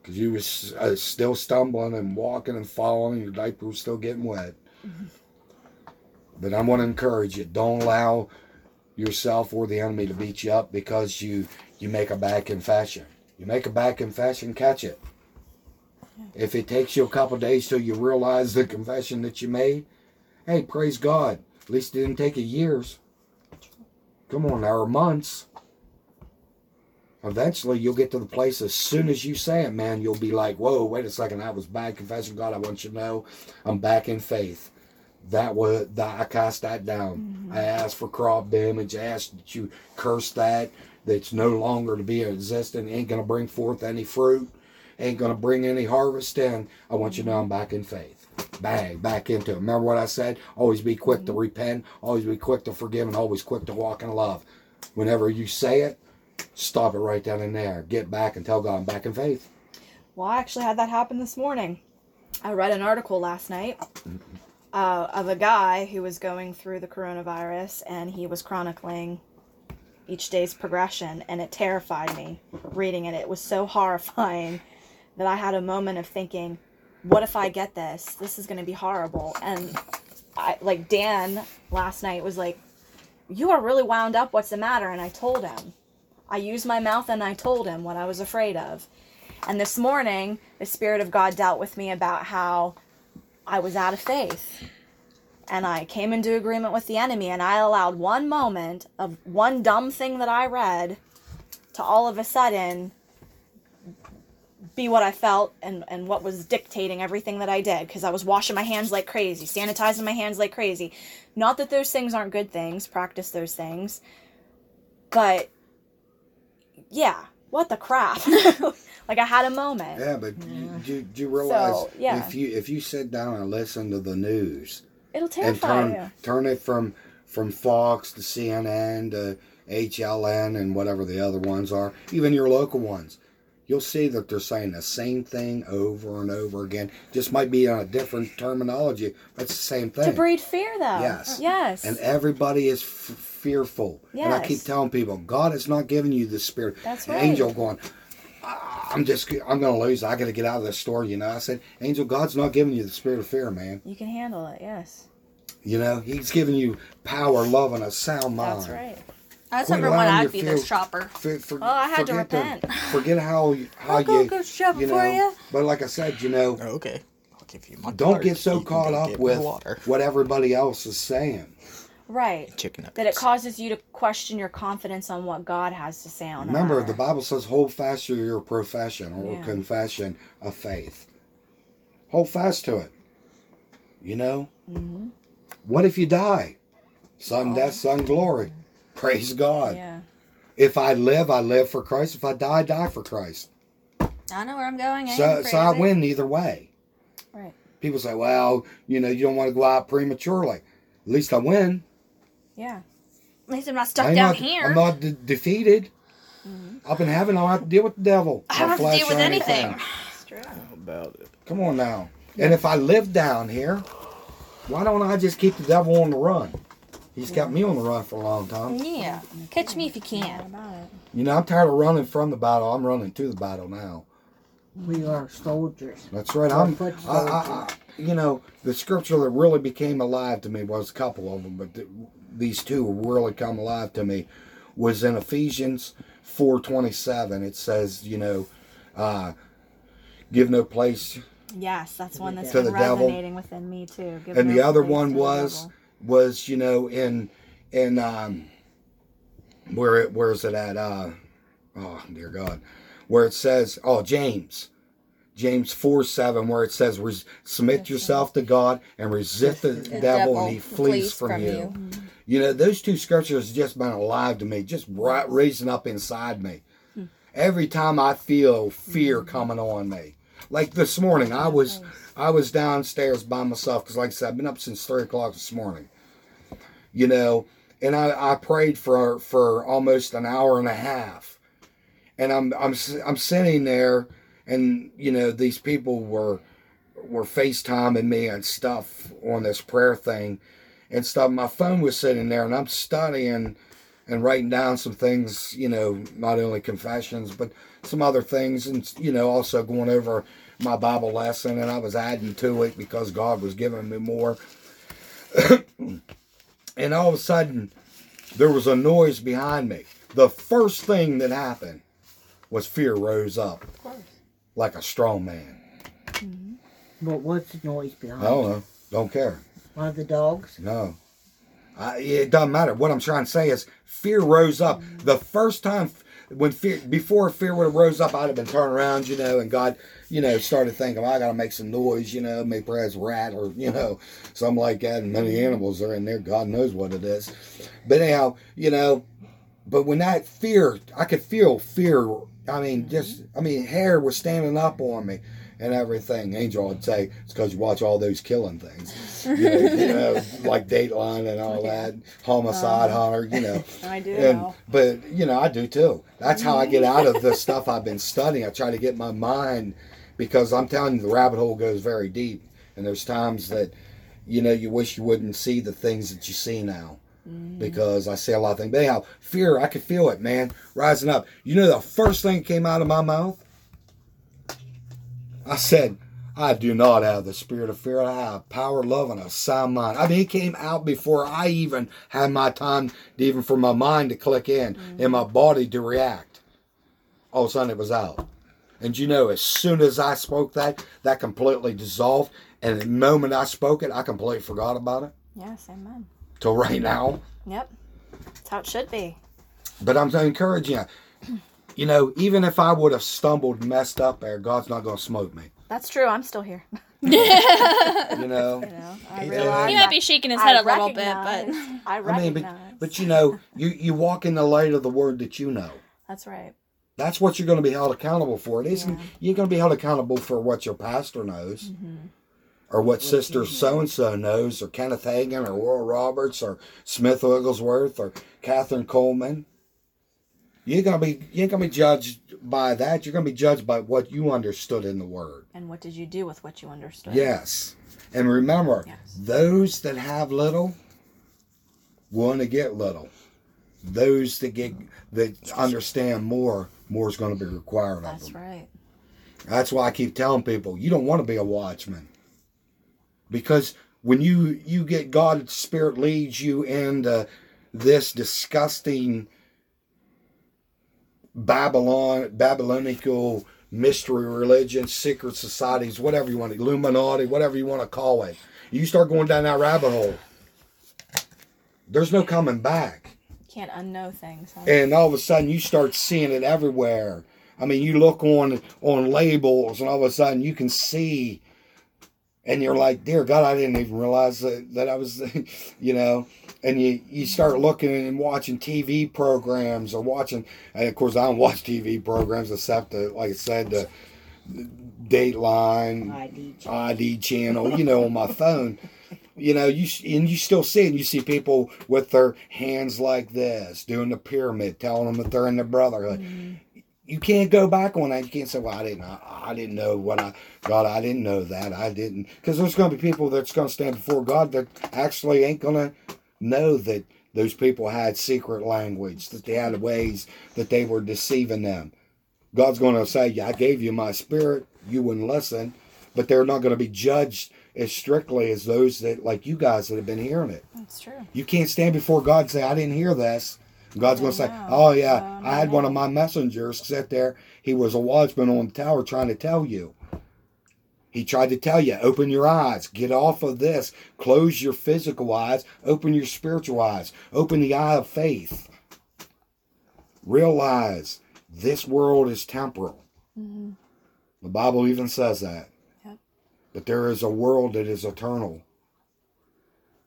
Because you was still stumbling and walking and falling. Your diaper was still getting wet. Mm-hmm. But I want to encourage you. Don't allow yourself or the enemy to beat you up because you make a bad confession. You make a bad confession, catch it. If it takes you a couple of days till you realize the confession that you made, hey, praise God. At least it didn't take you years. Come on, or months. Eventually, you'll get to the place as soon as you say it, man, you'll be like, whoa, wait a second, I was bad confessing God. I want you to know I'm back in faith. I cast that down. Mm-hmm. I asked for crop damage. I asked that you curse that's no longer to be existent. Ain't going to bring forth any fruit. Ain't going to bring any harvest in. I want you to know I'm back in faith. Bang, back into it. Remember what I said? Always be quick to repent. Always be quick to forgive and always quick to walk in love. Whenever you say it, stop it right down in there. Get back and tell God I'm back in faith. Well, I actually had that happen this morning. I read an article last night of a guy who was going through the coronavirus, and he was chronicling each day's progression, and it terrified me reading it. It was so horrifying that I had a moment of thinking, what if I get this? This is going to be horrible. And Dan last night was like, you are really wound up. What's the matter? And I told him. I used my mouth and I told him what I was afraid of. And this morning, the Spirit of God dealt with me about how I was out of faith. And I came into agreement with the enemy, and I allowed one moment of one dumb thing that I read to all of a sudden be what I felt and what was dictating everything that I did, because I was washing my hands like crazy, sanitizing my hands like crazy. Not that those things aren't good things, practice those things, but yeah, what the crap? I had a moment. Yeah, but do you realize if you sit down and listen to the news, it'll terrify you. Turn it from Fox to CNN to HLN and whatever the other ones are, even your local ones. You'll see that they're saying the same thing over and over again. Just might be on a different terminology, but it's the same thing. To breed fear, though. Yes. And everybody is fearful. Yes. And I keep telling people, God has not given you the spirit. That's right. An angel going, I'm going to lose. I got to get out of this store. You know, I said, angel, God's not giving you the spirit of fear, man. You can handle it. Yes. You know, He's giving you power, love, and a sound mind. That's right. That's number one. I'd be this shopper. I had to repent. Forget how you go shopping for you. But like I said, okay. I'll give you my don't get so caught up with what everybody else is saying. Right. Chicken nuggets. That it causes you to question your confidence on what God has to say on it. Remember, the Bible says, "Hold fast to your profession or confession of faith." Hold fast to it. You know. Mm-hmm. What if you die? Sudden death, sudden glory. Praise God. Yeah. If I live, I live for Christ. If I die, I die for Christ. I know where I'm going. So I win either way. Right. People say, well, you don't want to go out prematurely. At least I win. Yeah. At least I'm not stuck down here. I'm not defeated. Mm-hmm. Up in heaven, I don't have to deal with the devil. I don't have to deal with anything. That's true. How about it? Come on now. Yeah. And if I live down here, why don't I just keep the devil on the run? He's got me on the run for a long time. Yeah. Catch me if you can. I'm tired of running from the battle. I'm running to the battle now. We are soldiers. That's right. The scripture that really became alive to me was a couple of them, but these two really come alive to me was in Ephesians 4:27. It says, give no place. Yes, that's one that's been resonating within me too. And the other one was where is it at? Oh dear God, where it says James 4:7, where it says submit yourself to God and resist the devil and he flees from you. Mm-hmm. Those two scriptures just been alive to me, just raising up inside me. Mm-hmm. Every time I feel fear coming on me. Like this morning, I was downstairs by myself because, like I said, I've been up since 3 o'clock this morning. And I prayed for almost an hour and a half. And I'm sitting there, and these people were FaceTiming me and stuff on this prayer thing, and stuff. My phone was sitting there, and I'm studying and writing down some things, not only confessions, but some other things, and, also going over my Bible lesson, and I was adding to it because God was giving me more. And all of a sudden, there was a noise behind me. The first thing that happened was fear rose up. Of course. Like a strong man. Mm-hmm. But what's the noise behind you? I don't know. Don't care. One of the dogs? No. It doesn't matter. What I'm trying to say is fear rose up. The first time when fear, before fear would have rose up, I'd have been turned around, you know, and God, you know, started thinking, well, I got to make some noise, you know, maybe perhaps rat or, you know, something like that. And many animals are in there. God knows what it is. But anyhow, you know, but when that fear, I could feel fear. I mean, just, I mean, hair was standing up on me and everything. Angel would say, it's because you watch all those killing things. You know like Dateline and all that. Homicide Hunter, you know. I do. And, but, you know, I do too. That's how I get out of the stuff I've been studying. I try to get my mind, because I'm telling you, the rabbit hole goes very deep. And there's times that, you know, you wish you wouldn't see the things that you see now. Because I say a lot of things. But anyhow, fear, I could feel it, man, rising up. You know the first thing that came out of my mouth? I said, I do not have the spirit of fear. I have power, love, and a sound mind. I mean, it came out before I even had my time, even for my mind to click in and my body to react. All of a sudden, it was out. And you know, as soon as I spoke that, that completely dissolved. And the moment I spoke it, I completely forgot about it. Yes, amen. Till right now. Yep. That's how it should be. But I'm encouraging you. You know, even if I would have stumbled, messed up there, God's not going to smoke me. That's true. I'm still here. I realize. He might be shaking his head a little bit, but. But you know, you walk in the light of the word that you know. That's right. That's what you're going to be held accountable for. It isn't, you're going to be held accountable for what your pastor knows. Mm-hmm. Or what Sister so-and-so knows, or Kenneth Hagin, or Oral Roberts, or Smith Wigglesworth, or Catherine Coleman. You ain't gonna be judged by that. You're gonna be judged by what you understood in the Word. And what did you do with what you understood? Yes. And remember, those that have little want to get little. Those that that understand more is gonna be required of them. That's right. That's why I keep telling people, you don't want to be a watchman. Because when you get God's Spirit leads you into this disgusting Babylonical mystery religion, secret societies, whatever you want, Illuminati, whatever you want to call it, you start going down that rabbit hole. There's no coming back. You can't unknow things. Huh? And all of a sudden you start seeing it everywhere. I mean, you look on labels and all of a sudden you can see. And you're like, dear God, I didn't even realize that I was, you know. And you start looking and watching TV programs or watching. And, of course, I don't watch TV programs except, like I said, the Dateline, ID channel, you know, on my phone. You know, and you still see it. You see people with their hands like this, doing the pyramid, telling them that they're in the brotherhood. Mm-hmm. You can't go back on that. You can't say, well, I didn't know what I didn't know that. I didn't. Because there's going to be people that's going to stand before God that actually ain't going to know that those people had secret language, that they had ways that they were deceiving them. God's going to say, yeah, I gave you my spirit. You wouldn't listen. But they're not going to be judged as strictly as those that, like you guys that have been hearing it. That's true. You can't stand before God and say, I didn't hear this. God's going to say, oh, yeah, I had one of my messengers sit there. He was a watchman on the tower trying to tell you. He tried to tell you, open your eyes. Get off of this. Close your physical eyes. Open your spiritual eyes. Open the eye of faith. Realize this world is temporal. Mm-hmm. The Bible even says that. Yep. But there is a world that is eternal.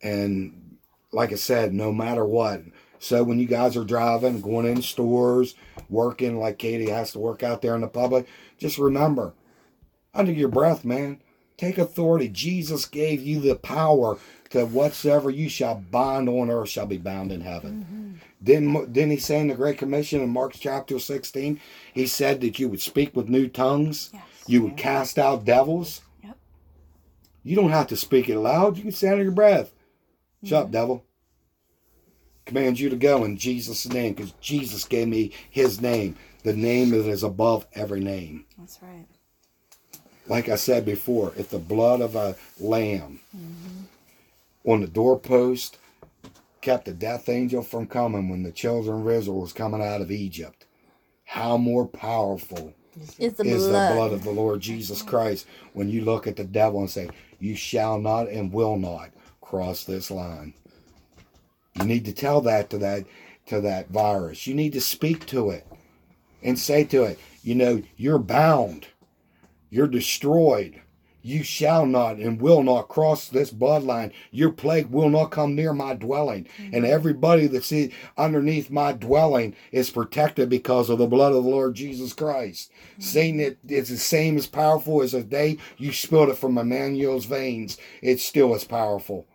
And like I said, no matter what. So when you guys are driving, going in stores, working like Katie has to work out there in the public, just remember, under your breath, man, take authority. Jesus gave you the power to whatsoever you shall bind on earth shall be bound in heaven. Mm-hmm. Didn't he say in the Great Commission in Mark chapter 16, he said that you would speak with new tongues, you would cast out devils. Yep. You don't have to speak it loud. You can say under your breath. Shut up, devil. Command you to go in Jesus' name, because Jesus gave me his name, the name that is above every name. That's right. Like I said before, if the blood of a lamb on the doorpost kept the death angel from coming when the children of Israel was coming out of Egypt, how more powerful is the blood of the Lord Jesus Christ when you look at the devil and say, you shall not and will not cross this line. You need to tell that to that virus. You need to speak to it. and say to it, you know, you're bound, you're destroyed, you shall not and will not cross this bloodline, your plague will not come near my dwelling. Mm-hmm. And everybody that's underneath my dwelling is protected because of the blood of the Lord Jesus Christ. Mm-hmm. Satan is the same as powerful as the day you spilled it from Emmanuel's veins. It's still as powerful.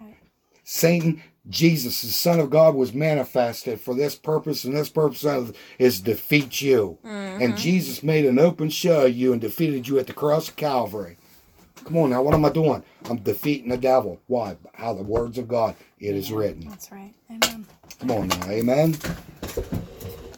Right. Satan, Jesus, the Son of God, was manifested for this purpose, and this purpose is defeat you. Mm-hmm. And Jesus made an open show of you and defeated you at the cross of Calvary. Come on now, what am I doing? I'm defeating the devil. Why? How the words of God, it is written. That's right. Amen. Come on now, amen.